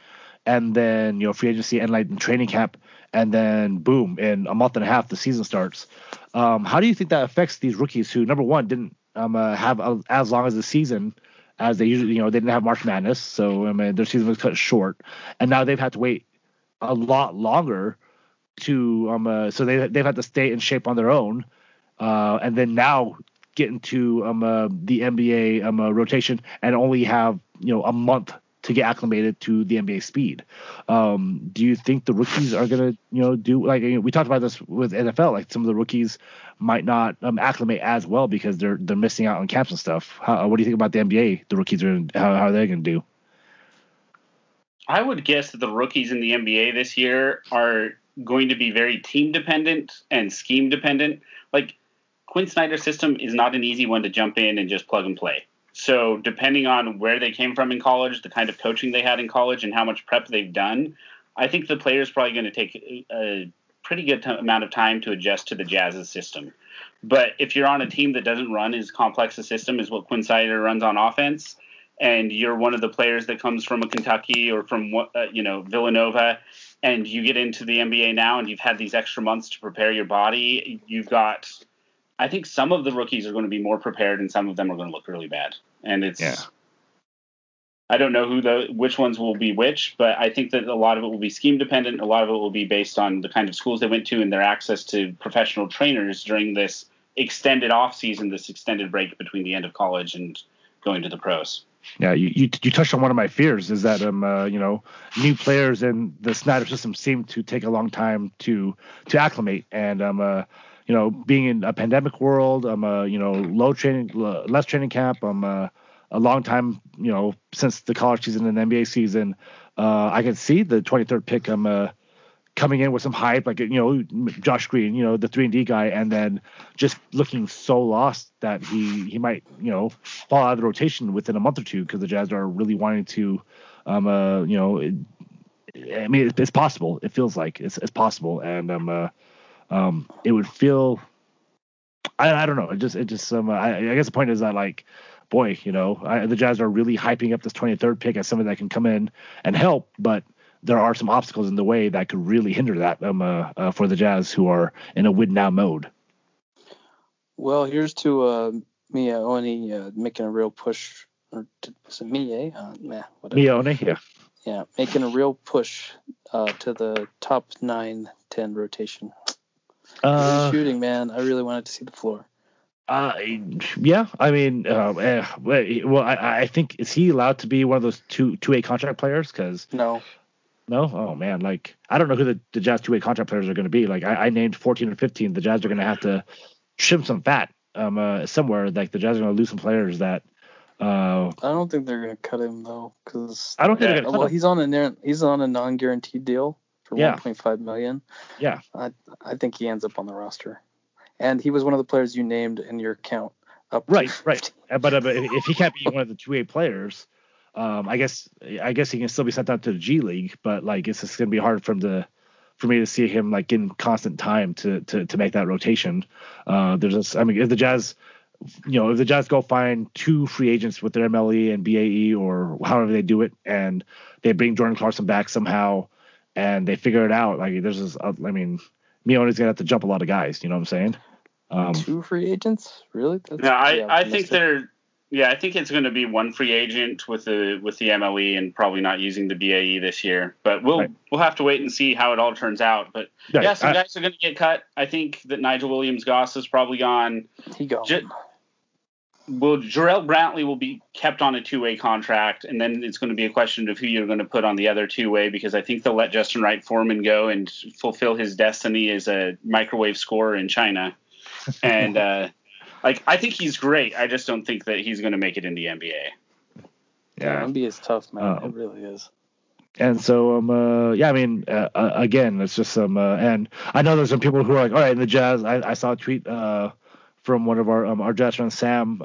And then, you know, free agency and like training camp. And then, boom, in a month and a half, the season starts. How do you think that affects these rookies who, number one, didn't have as long as the season as they usually, you know, they didn't have March Madness. So, I mean, their season was cut short. And now they've had to wait a lot longer to so they've had to stay in shape on their own. And then now get into the NBA rotation and only have, you know, a month to get acclimated to the NBA speed. Do you think the rookies are going to, you know, do like, you know, we talked about this with NFL, like some of the rookies might not acclimate as well because they're missing out on camps and stuff. What do you think about the NBA? The rookies are, how are they going to do? I would guess that the rookies in the NBA this year are going to be very team dependent and scheme dependent. Like, Quinn Snyder's system is not an easy one to jump in and just plug and play. So depending on where they came from in college, the kind of coaching they had in college, and how much prep they've done, I think the player's probably going to take a pretty good amount of time to adjust to the Jazz's system. But if you're on a team that doesn't run as complex a system as what Quinn Snyder runs on offense, and you're one of the players that comes from a Kentucky or from Villanova, and you get into the NBA now and you've had these extra months to prepare your body, you've got – I think some of the rookies are going to be more prepared and some of them are going to look really bad. And it's, yeah. I don't know which ones will be which, but I think that a lot of it will be scheme dependent. A lot of it will be based on the kind of schools they went to and their access to professional trainers during this extended off season, this extended break between the end of college and going to the pros. Yeah. You touched on one of my fears is that, you know, new players in the Snyder system seem to take a long time to acclimate. And, you know, being in a pandemic world, you know, less training camp, a long time, you know, since the college season and NBA season, I can see the 23rd pick coming in with some hype, like, you know, Josh Green, you know, the 3-and-D guy, and then just looking so lost that he might, you know, fall out of the rotation within a month or two because the Jazz are really wanting to, you know, I mean, it's possible. It feels like it's possible, and it would feel, I don't know. It just, I guess the point is that, like, boy, you know, the Jazz are really hyping up this 23rd pick as somebody that can come in and help, but there are some obstacles in the way that could really hinder that, for the Jazz who are in a win now mode. Well, here's to, Miye Oni, making a real push. Or is it Miye? Miye Oni, yeah. Yeah, making a real push to the top 9-10 rotation. Shooting, man. I really wanted to see the floor. Yeah, I mean, well, I think, is he allowed to be one of those two-way contract players? Cause no, oh man, like I don't know who the Jazz two-way contract players are going to be. Like I named 14 and 15. The Jazz are going to have to trim some fat somewhere. Like the Jazz are going to lose some players that. I don't think they're going to cut him though, because I don't think. Well, he's on a non-guaranteed deal for $1.5 million. Yeah, I think he ends up on the roster. And he was one of the players you named in your count. Right. But if he can't be one of the 2A players, I guess he can still be sent out to the G League. But like, it's just gonna be hard for me to see him like in constant time to make that rotation. If the Jazz, go find two free agents with their MLE and BAE or however they do it, and they bring Jordan Clarkson back somehow, and they figure it out. Like there's this, Miye Oni's gonna have to jump a lot of guys. You know what I'm saying? Two free agents, really? I think it's going to be one free agent with the MLE and probably not using the BAE this year. But we'll have to wait and see how it all turns out. But yeah, some guys are going to get cut. I think that Nigel Williams-Goss is probably gone. He gone. Jarell Brantley will be kept on a two-way contract, and then it's going to be a question of who you're going to put on the other two-way, because I think they'll let Justin Wright Foreman go and fulfill his destiny as a microwave scorer in China. And I think he's great. I just don't think that he's going to make it in the NBA. Yeah, NBA is tough, man. It really is. And so, again, it's just some. And I know there's some people who are like, all right, in the Jazz. I saw a tweet. From one of our Jazz friend Sam,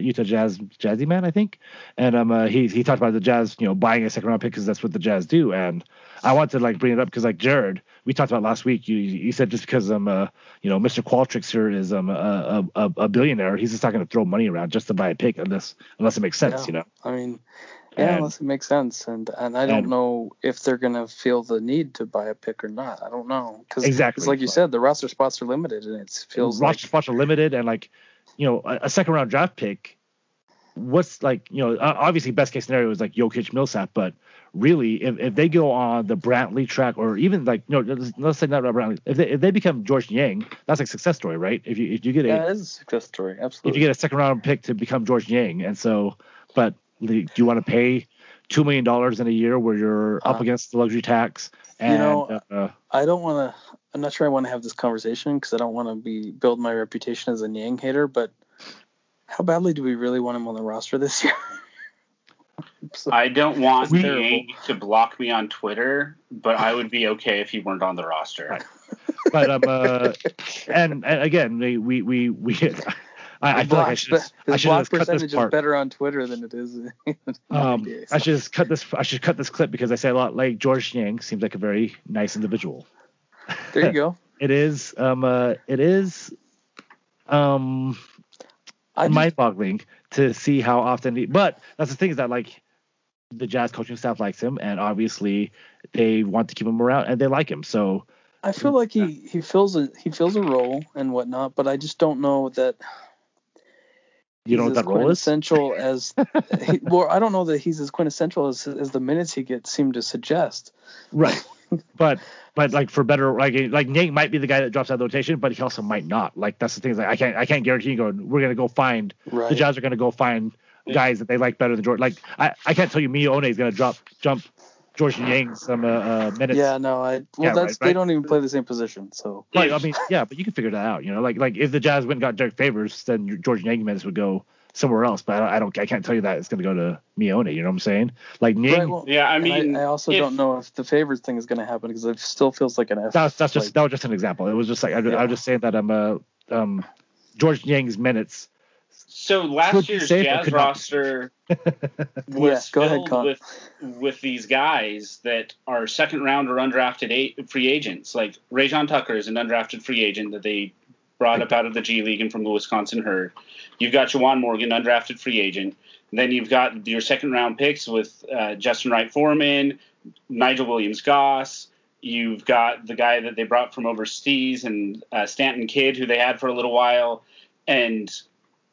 Utah Jazz Jazzy Man, I think, and he talked about the Jazz, buying a second round pick because that's what the Jazz do. And I wanted to bring it up because Jared, we talked about last week. You said just because Mr. Qualtrics here is a billionaire, he's just not going to throw money around just to buy a pick unless it makes sense, unless it makes sense. And I don't know if they're going to feel the need to buy a pick or not. I don't know. Cause, exactly. Because like you said, the roster spots are limited, and it feels like... Roster spots are limited, and a second-round draft pick, what's obviously best case scenario is Jokic, Millsap, but really, if they go on the Brantley track, or even let's say not Brantley, if they become George Niang, that's a success story, right? If you get that is a success story, absolutely. If you get a second-round pick to become George Niang, and so, but... Do you want to pay $2 million in a year where you're up against the luxury tax? And, I don't want to. I'm not sure I want to have this conversation because I don't want to build my reputation as a Niang hater. But how badly do we really want him on the roster this year? I don't want Niang to block me on Twitter, but I would be okay if he weren't on the roster. Right. But and again, we. I feel like I should block percentage is better on Twitter than it is. I should just cut this. I should cut this clip because I say a lot. Like George Niang seems like a very nice individual. There you go. It is. It is. Mind-boggling to see how often. But that's the thing is that the Jazz coaching staff likes him, and obviously they want to keep him around, and they like him. So I feel like he fills a role and whatnot, but I just don't know that. You know what that role is? I don't know that he's as quintessential as the minutes he gets seem to suggest. Right, but for better, Niang might be the guy that drops out of the rotation, but he also might not. That's the thing. I can't guarantee you. We're gonna go find the Jazz are gonna go find guys that they like better than Jordan. I can't tell you Miye Oni is gonna jump George Niang some minutes. Yeah, no, they don't even play the same position, so. Right, but you can figure that out, if the Jazz went and got Derek Favors, then George Niang minutes would go somewhere else, but I can't tell you that it's going to go to Miye Oni, you know what I'm saying? Niang. Right, I also don't know if the Favors thing is going to happen because it still feels like an F. That was just an example. It was just I was just saying that George Niang's minutes. So last year's Jazz roster was filled with these guys that are second round or undrafted free agents. Like Rayjon Tucker is an undrafted free agent that they brought up out of the G League and from the Wisconsin Herd. You've got Juwan Morgan, undrafted free agent. And then you've got your second round picks with Justin Wright Foreman, Nigel Williams-Goss. You've got the guy that they brought from overseas and Stanton Kidd, who they had for a little while, and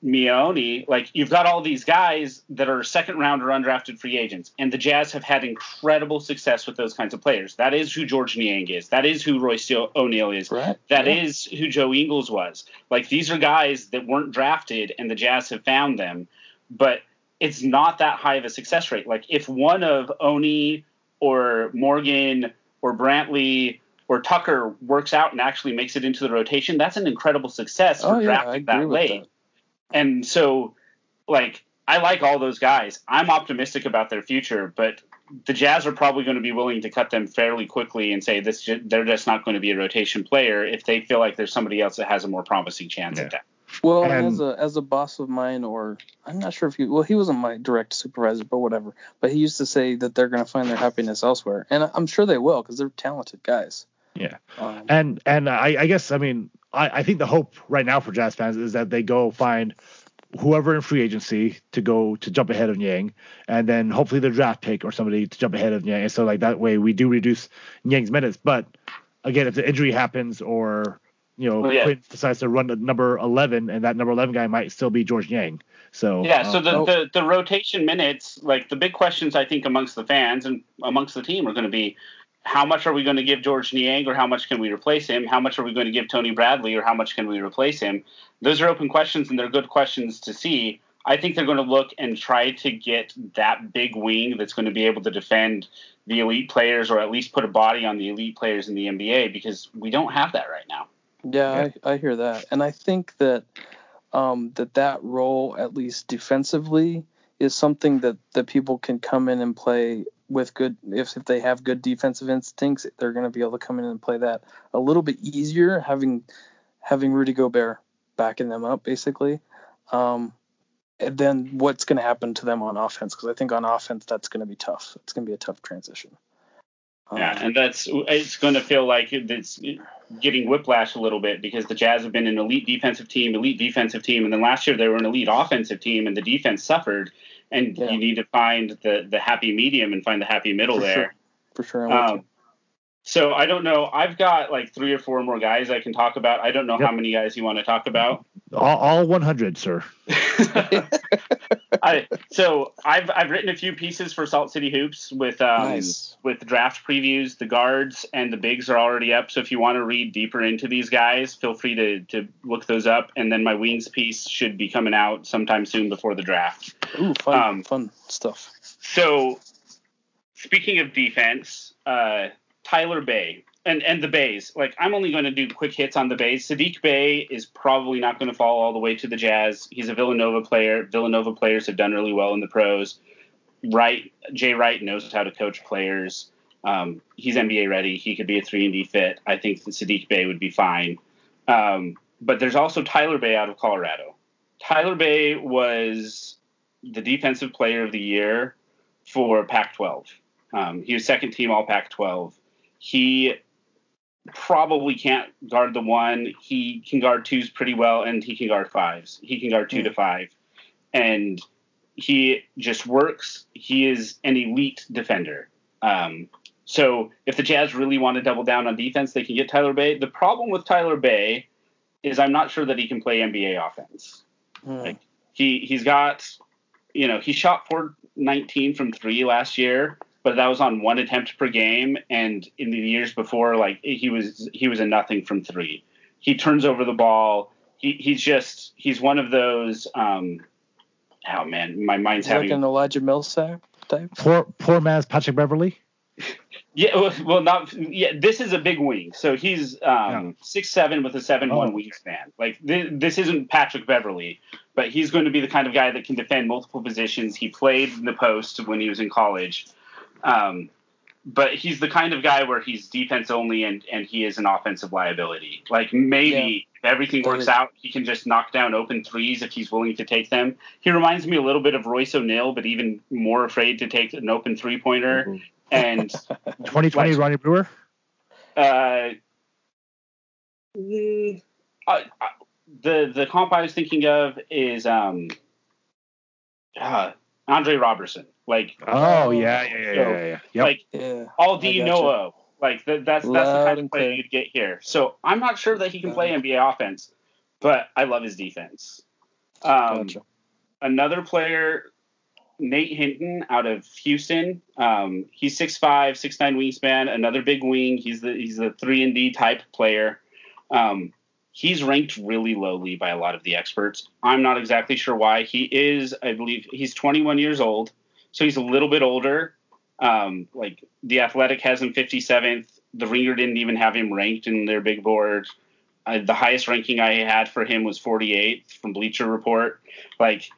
Miye Oni, like, you've got all these guys that are second round or undrafted free agents, and the Jazz have had incredible success with those kinds of players. That is who George Niang is. That is who Royce O'Neal is. Right. That is who Joe Ingles was. Like, these are guys that weren't drafted, and the Jazz have found them. But it's not that high of a success rate. Like, if one of Oni or Morgan or Brantley or Tucker works out and actually makes it into the rotation, that's an incredible success for drafting that late. And so, like, I like all those guys. I'm optimistic about their future, but the Jazz are probably going to be willing to cut them fairly quickly and say this: they're just not going to be a rotation player if they feel like there's somebody else that has a more promising chance at that. Well, and as a boss of mine, or I'm not sure if he wasn't my direct supervisor, but whatever. But he used to say that they're going to find their happiness elsewhere, and I'm sure they will because they're talented guys. Yeah, I think the hope right now for Jazz fans is that they go find whoever in free agency to jump ahead of Niang, and then hopefully the draft pick or somebody to jump ahead of Niang. And so, like, that way we do reduce Niang's minutes. But again, if the injury happens or Quinn decides to run the number 11, and that number 11 guy might still be George Niang. So the rotation minutes, like, the big questions I think amongst the fans and amongst the team are going to be: how much are we going to give George Niang, or how much can we replace him? How much are we going to give Tony Bradley, or how much can we replace him? Those are open questions, and they're good questions to see. I think they're going to look and try to get that big wing that's going to be able to defend the elite players, or at least put a body on the elite players in the NBA, because we don't have that right now. Yeah, I hear that. And I think that that role, at least defensively, is something that people can come in and play with good. If they have good defensive instincts, they're going to be able to come in and play that a little bit easier, having Rudy Gobert backing them up, basically. And then what's going to happen to them on offense? Because I think on offense, that's going to be tough. It's going to be a tough transition. And it's going to feel like it's getting whiplash a little bit, because the Jazz have been an elite defensive team, and then last year they were an elite offensive team, and the defense suffered. And you need to find the happy medium and find the happy middle there. Sure. For sure. So I don't know. I've got like 3 or 4 more guys I can talk about. I don't know how many guys you want to talk about. All 100, sir. I've written a few pieces for Salt City Hoops with with draft previews. The guards and the bigs are already up, so if you want to read deeper into these guys, feel free to look those up. And then my wings piece should be coming out sometime soon before the draft. Ooh, fun stuff. So, speaking of defense, Tyler Bay and the Bays. Like, I'm only going to do quick hits on the Bays. Saddiq Bey is probably not going to fall all the way to the Jazz. He's a Villanova player. Villanova players have done really well in the pros. Jay Wright knows how to coach players. He's NBA ready. He could be a 3-and-D fit. I think that Saddiq Bey would be fine. But there's also Tyler Bay out of Colorado. Tyler Bay was the defensive player of the year for Pac-12. He was second team all Pac-12. He probably can't guard the one. He can guard twos pretty well, and he can guard fives. He can guard 2 to 5. And he just works. He is an elite defender. So if the Jazz really want to double down on defense, they can get Tyler Bay. The problem with Tyler Bay is I'm not sure that he can play NBA offense. Like, he's got, he shot 4-19 from 3 last year, but that was on 1 attempt per game, and in the years before, like, he was a nothing from 3. He turns over the ball. He's one of those. Oh man, my mind's having like an Elijah Millsap type. Poor man's Patrick Beverly. This is a big wing, so he's 6'7" with a 7'1" wingspan. Like, this isn't Patrick Beverly, but he's going to be the kind of guy that can defend multiple positions. He played in the post when he was in college. But he's the kind of guy where he's defense only, and he is an offensive liability. Like, maybe if everything works out, he can just knock down open threes if he's willing to take them. He reminds me a little bit of Royce O'Neal, but even more afraid to take an open 3-pointer. Mm-hmm. And 2020 Ronnie Brewer. The comp I was thinking of is Andre Robertson. Like, all D, no O. Like, that's the kind of play you'd get here. So I'm not sure that he can play NBA offense, but I love his defense. Gotcha. Another player, Nate Hinton out of Houston. He's 6'5", 6'9" wingspan, another big wing. He's the 3-and-D type player. He's ranked really lowly by a lot of the experts. I'm not exactly sure why. He is, I believe, he's 21 years old, so he's a little bit older. Like, The Athletic has him 57th. The Ringer didn't even have him ranked in their big board. The highest ranking I had for him was 48th from Bleacher Report. Like,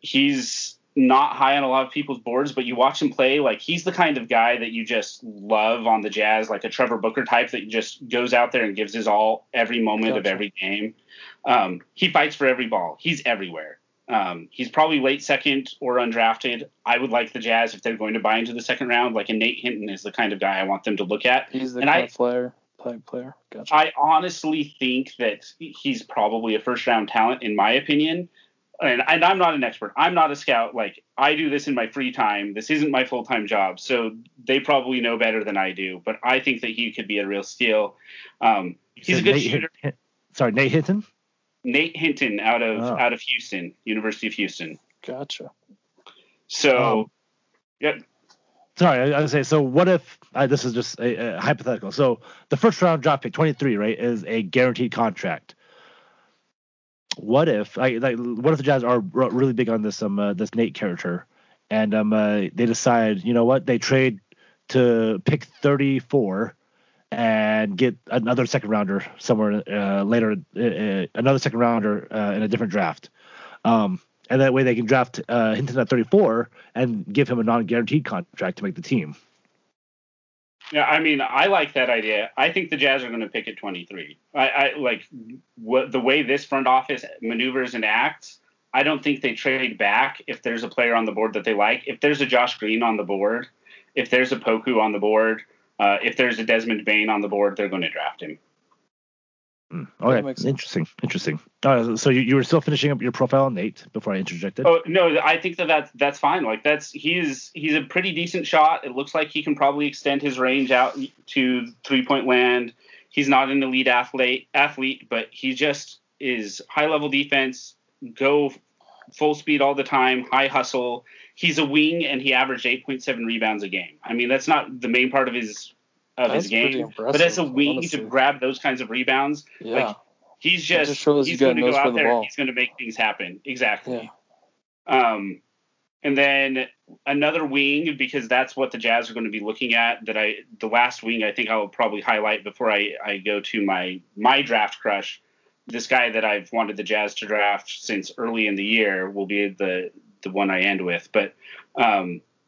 he's not high on a lot of people's boards, but you watch him play, like, he's the kind of guy that you just love on the Jazz, like a Trevor Booker type that just goes out there and gives his all every moment of every game. He fights for every ball. He's everywhere. He's probably late second or undrafted. I would like the Jazz, if they're going to buy into the second round, like a Nate Hinton is the kind of guy I want them to look at. He's the kind of player. Gotcha. I honestly think that he's probably a first round talent, in my opinion. And I'm not an expert. I'm not a scout. Like, I do this in my free time. This isn't my full-time job. So they probably know better than I do. But I think that he could be a real steal. He's a good shooter. Nate Hinton? Nate Hinton out of Houston, University of Houston. Gotcha. So, yep. Sorry, I was going to say, so what if this is just a hypothetical. So the first-round draft pick, 23, right, is a guaranteed contract. What if what if the Jazz are really big on this this Nate character, and they decide, you know what, they trade to pick 34 and get another second rounder somewhere later, another second rounder in a different draft, and that way they can draft Hinton at 34 and give him a non-guaranteed contract to make the team. Yeah, I mean, I like that idea. I think the Jazz are going to pick at 23. I like the way this front office maneuvers and acts. I don't think they trade back if there's a player on the board that they like. If there's a Josh Green on the board, if there's a Poku on the board, if there's a Desmond Bane on the board, they're going to draft him. Okay, interesting. So you were still finishing up your profile on Nate before I interjected. Oh no, I think that's fine. Like, he's a pretty decent shot. It looks like he can probably extend his range out to 3-point land. He's not an elite athlete, but he just is high level defense. Go full speed all the time. High hustle. He's a wing, and he averaged 8.7 rebounds a game. I mean, that's not the main part of his. That's his game, but as a wing to grab those kinds of rebounds, like, he's going to go out there and he's going to make things happen. Exactly. Yeah. And then another wing, because that's what the Jazz are going to be looking at, the last wing I think I'll probably highlight before I go to my draft crush. This guy that I've wanted the Jazz to draft since early in the year will be the one I end with. But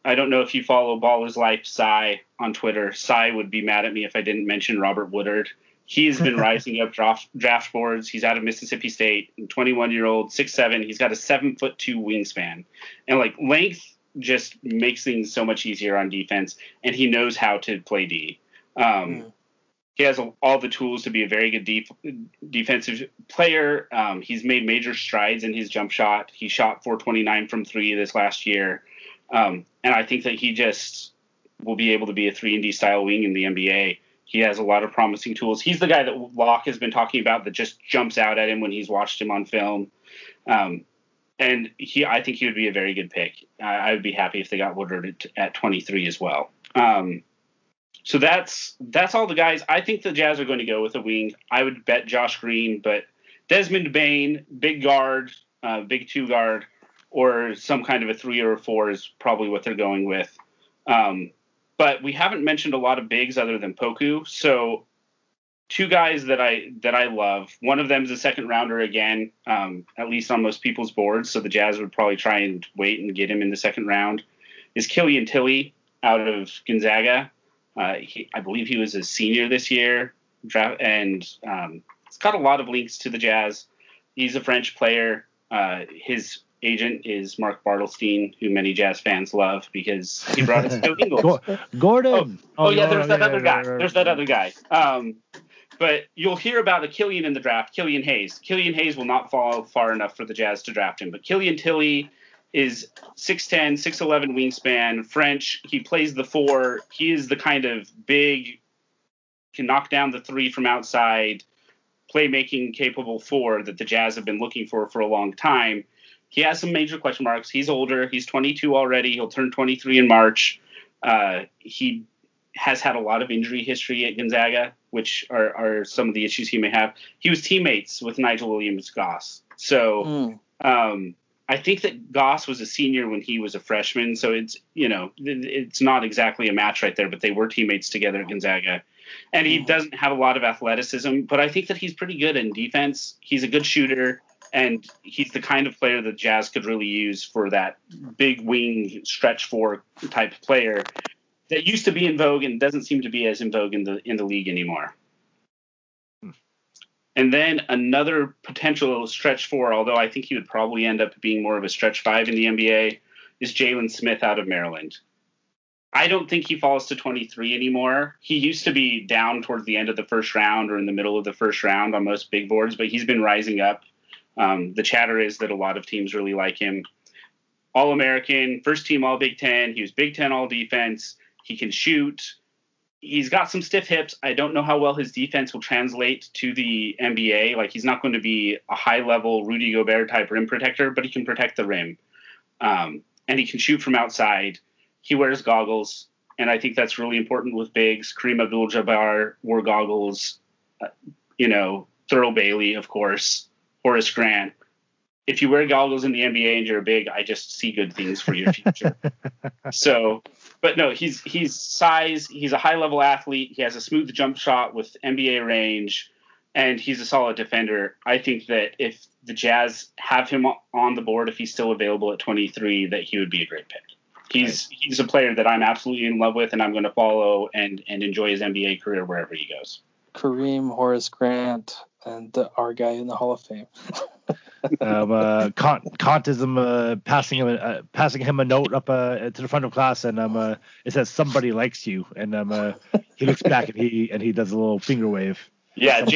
I don't know if you follow Baller's Life Cy on Twitter. Cy would be mad at me if I didn't mention Robert Woodard. He's been rising up draft boards. He's out of Mississippi State, 21-year-old, 6'7". He's got a 7'2" wingspan. And, like, length just makes things so much easier on defense, and he knows how to play D. He has all the tools to be a very good defensive player. He's made major strides in his jump shot. He shot 429 from 3 this last year. And I think that he just will be able to be a 3-and-D style wing in the NBA. He has a lot of promising tools. He's the guy that Locke has been talking about that just jumps out at him when he's watched him on film. And I think he would be a very good pick. I would be happy if they got Woodard at 23 as well. So that's all the guys. I think the Jazz are going to go with a wing. I would bet Josh Green, but Desmond Bane, big guard, big two guard, or some kind of a 3 or a 4 is probably what they're going with. But we haven't mentioned a lot of bigs other than Poku. So two guys that I love. One of them is a second rounder again, at least on most people's boards. So the Jazz would probably try and wait and get him in the second round. Is Killian Tilly out of Gonzaga? I believe he was a senior this year, and it's got a lot of links to the Jazz. He's a French player. His agent is Mark Bartlestein, who many Jazz fans love because he brought us Joe Ingles. Gordon. There's that other guy. But you'll hear about a Killian in the draft, Killian Hayes. Killian Hayes will not fall far enough for the Jazz to draft him. But Killian Tilly is 6'10", 6'11", wingspan, French. He plays the 4. He is the kind of big, can knock down the 3 from outside, playmaking capable 4 that the Jazz have been looking for a long time. he has some major question marks. He's older. He's 22 already. He'll turn 23 in March. He has had a lot of injury history at Gonzaga, which are some of the issues he may have. He was teammates with Nigel Williams-Goss. So I think that Goss was a senior when he was a freshman. So it's, you know, it's not exactly a match right there, but they were teammates together at Gonzaga. And he doesn't have a lot of athleticism, but I think that he's pretty good in defense. He's a good shooter, and he's the kind of player that Jazz could really use for that big wing stretch four type of player that used to be in vogue and doesn't seem to be as in vogue in the league anymore. And then another potential stretch four, although I think he would probably end up being more of a stretch five in the NBA, is Jalen Smith out of Maryland. I don't think he falls to 23 anymore. He used to be down towards the end of the first round or in the middle of the first round on most big boards, but he's been rising up. The chatter is that a lot of teams really like him. All-American, first team All-Big Ten. He was Big Ten All-Defense. He can shoot. He's got some stiff hips. I don't know how well his defense will translate to the NBA. Like, he's not going to be a high-level Rudy Gobert type rim protector, but he can protect the rim. And he can shoot from outside. He wears goggles, and I think that's really important with bigs. Kareem Abdul-Jabbar wore goggles. Thurl Bailey, of course. Horace Grant. If you wear goggles in the NBA and you're a big, I just see good things for your future. So, but no, he's size. He's a high-level athlete. He has a smooth jump shot with NBA range, and he's a solid defender. I think that if the Jazz have him on the board, if he's still available at 23, that he would be a great pick. He's a player that I'm absolutely in love with, and I'm going to follow and enjoy his NBA career wherever he goes. Kareem, Horace Grant, and our guy in the Hall of Fame. Kant is passing him a note up to the front of class, and it says somebody likes you, and he looks back and he does a little finger wave. Yeah,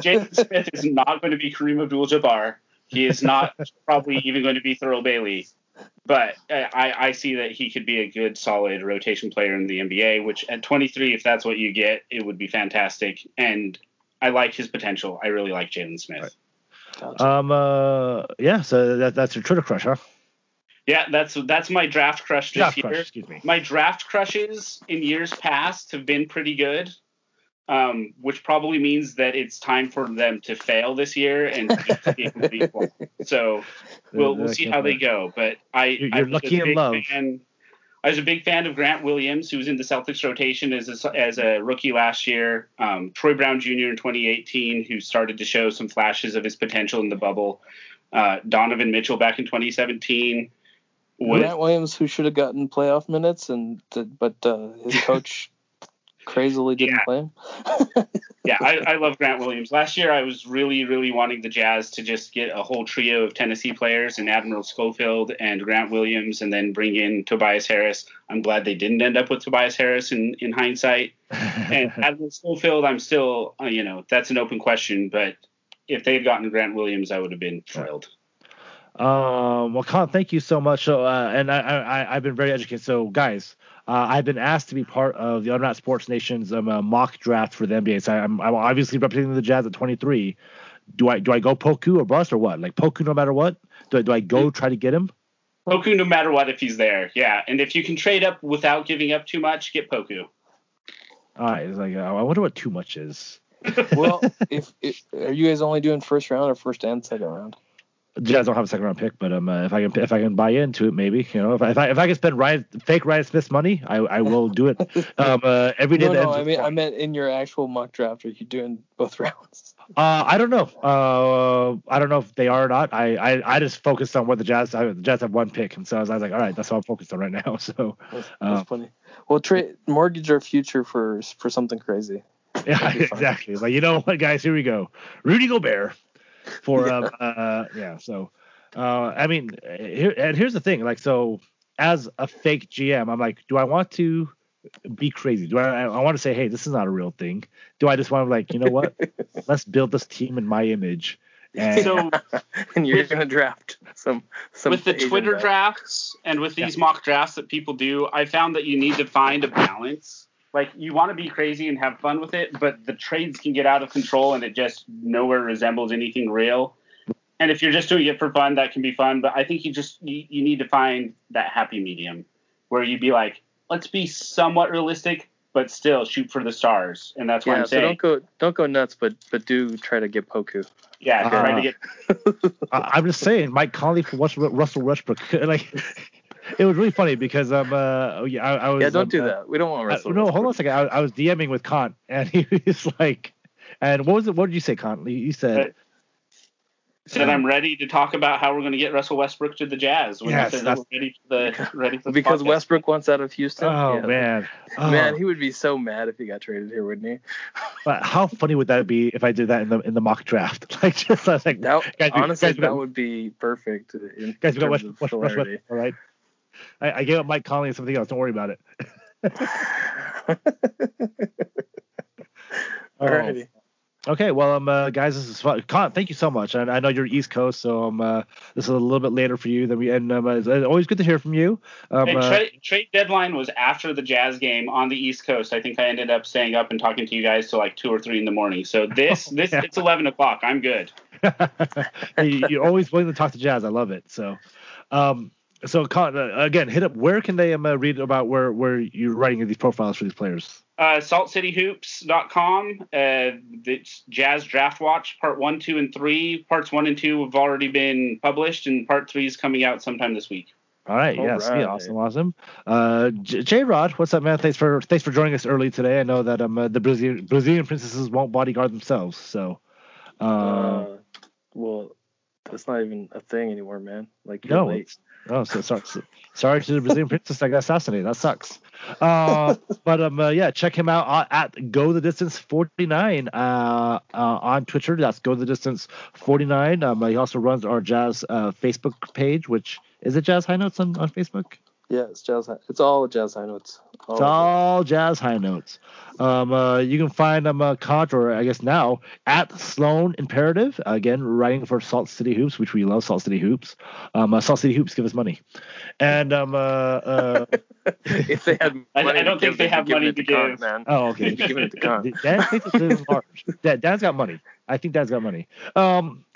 Jason Smith is not going to be Kareem Abdul-Jabbar. He is not probably even going to be Thurl Bailey, but I see that he could be a good, solid rotation player in the NBA. Which at 23, if that's what you get, it would be fantastic. And I like his potential. I really like Jalen Smith. Right. Yeah. So that's your Twitter crush, huh? Yeah, that's my draft crush this year. Excuse me. My draft crushes in years past have been pretty good, which probably means that it's time for them to fail this year and be one. So we'll see how they go. But you're lucky in love. I was a big fan of Grant Williams, who was in the Celtics rotation as a rookie last year. Troy Brown Jr. in 2018, who started to show some flashes of his potential in the bubble. Donovan Mitchell back in 2017. Grant Williams, who should have gotten playoff minutes, but his coach crazily didn't play him. Yeah, I love Grant Williams. Last year, I was really, really wanting the Jazz to just get a whole trio of Tennessee players and Admiral Schofield and Grant Williams and then bring in Tobias Harris. I'm glad they didn't end up with Tobias Harris in hindsight. And Admiral Schofield, I'm still, that's an open question. But if they had gotten Grant Williams, I would have been thrilled. Well, Con, thank you so much. So, and I've been very educated. So, guys. I've been asked to be part of the Automat Sports Nation's mock draft for the NBA. So I'm obviously representing the Jazz at 23. Do I go Poku or bust or what? Like Poku, no matter what. Do I go try to get him? Poku, no matter what, if he's there, yeah. And if you can trade up without giving up too much, get Poku. All right. It's like I wonder what too much is. Well, if are you guys only doing first round or first and second round? Jazz don't have a second round pick, but if I can buy into it, maybe if I can spend fake Ryan Smith's money, I will do it. Every day. No, I meant in your actual mock draft. Are you doing both rounds? I don't know. I don't know if they are or not. I just focused on what the Jazz have one pick, and so I was like, all right, that's what I'm focused on right now. So that's funny. Well, mortgage our future for something crazy. Yeah, exactly. Like, you know what, guys? Here we go. Rudy Gobert. Here's the thing, like, so as a fake GM, I'm like, do I want to be crazy? Do I want to say, hey, this is not a real thing? Do I just want to, like, you know what? Let's build this team in my image. And, so, and you're going to draft some with the Twitter drafts and with these mock drafts that people do, I found that you need to find a balance. Like, you want to be crazy and have fun with it, but the trades can get out of control and it just nowhere resembles anything real. And if you're just doing it for fun, that can be fun. But I think you need to find that happy medium where you'd be like, let's be somewhat realistic, but still shoot for the stars. And that's what I'm saying. Yeah, so don't go nuts, but do try to get Poku. Yeah, try to get. I'm just saying, Mike Conley for Russell Westbrook. Like, it was really funny because I was. Yeah, don't do that. We don't want Russell. No, hold on a second. I was DMing with Kant, and he was like, and what was it? What did you say, Kant? You said. Said I'm ready to talk about how we're going to get Russell Westbrook to the Jazz. Because podcast. Westbrook wants out of Houston. Oh yeah. Man, he would be so mad if he got traded here, wouldn't he? But how funny would that be if I did that in the mock draft? Like just like that would be perfect. Guys, we got Westbrook. All right, I gave up Mike Conley and something else. Don't worry about it. Alrighty. Okay, well, guys, this is fun. Con, thank you so much. I know you're East Coast, so this is a little bit later for you than we. And it's always good to hear from you. Trade deadline was after the Jazz game on the East Coast. I think I ended up staying up and talking to you guys till like 2 or 3 in the morning. So it's 11:00. I'm good. You're always willing to talk to Jazz. I love it. So, Con, again, hit up. Where can they read about where you're writing these profiles for these players? SaltCityHoops.com. It's Jazz Draft Watch Part 1, 2, and 3. Parts 1 and 2 have already been published, and Part 3 is coming out sometime this week. All right. Yes. Right. Yeah, awesome. J-Rod, what's up, man? Thanks for joining us early today. I know that the Brazilian princesses won't bodyguard themselves. So, well, that's not even a thing anymore, man. Like, no. Late. Oh, so sorry to the Brazilian princess that got assassinated. That sucks. But check him out at Go the Distance 49 on Twitter. That's Go the Distance 49. He also runs our Jazz Facebook page, which is it Jazz High Notes on Facebook? Yeah, it's Jazz. It's all Jazz High Notes. It's all Jazz High Notes. You can find Kant, or I guess now, at Sloan Imperative. Again, writing for Salt City Hoops, which we love Salt City Hoops. Salt City Hoops, give us money. And if they had money, I don't think they have money to give. Man. Oh, okay. Give it to Kant. Dad's got money. I think Dad's got money.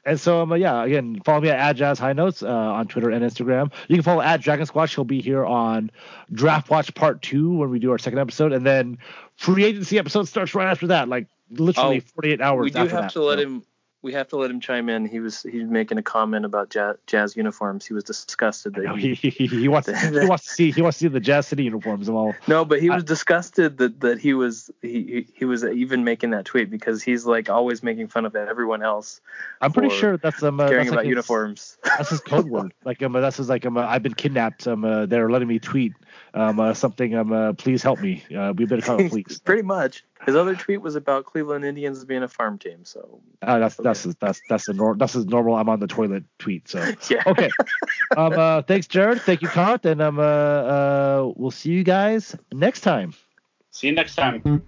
And so, again, follow me at Jazz High Notes on Twitter and Instagram. You can follow at Dragon Squatch. He'll be here on Draft Watch Part 2 when we do our second episode. And then free agency episode starts right after that, like literally 48 hours after that. We have to let him chime in. He was making a comment about jazz uniforms. He was disgusted that he wants to see the Jazz City uniforms and all. No, but he was disgusted that he was even making that tweet because he's like always making fun of everyone else. I'm pretty sure that's caring about uniforms. That's his code word. Like that's his like I've been kidnapped. They're letting me tweet something. Please help me. We better call it please. Pretty much. His other tweet was about Cleveland Indians being a farm team. So that's his normal. I'm on the toilet tweet. So yeah. Okay. Thanks, Jared. Thank you, Kant, and we'll see you guys next time. See you next time.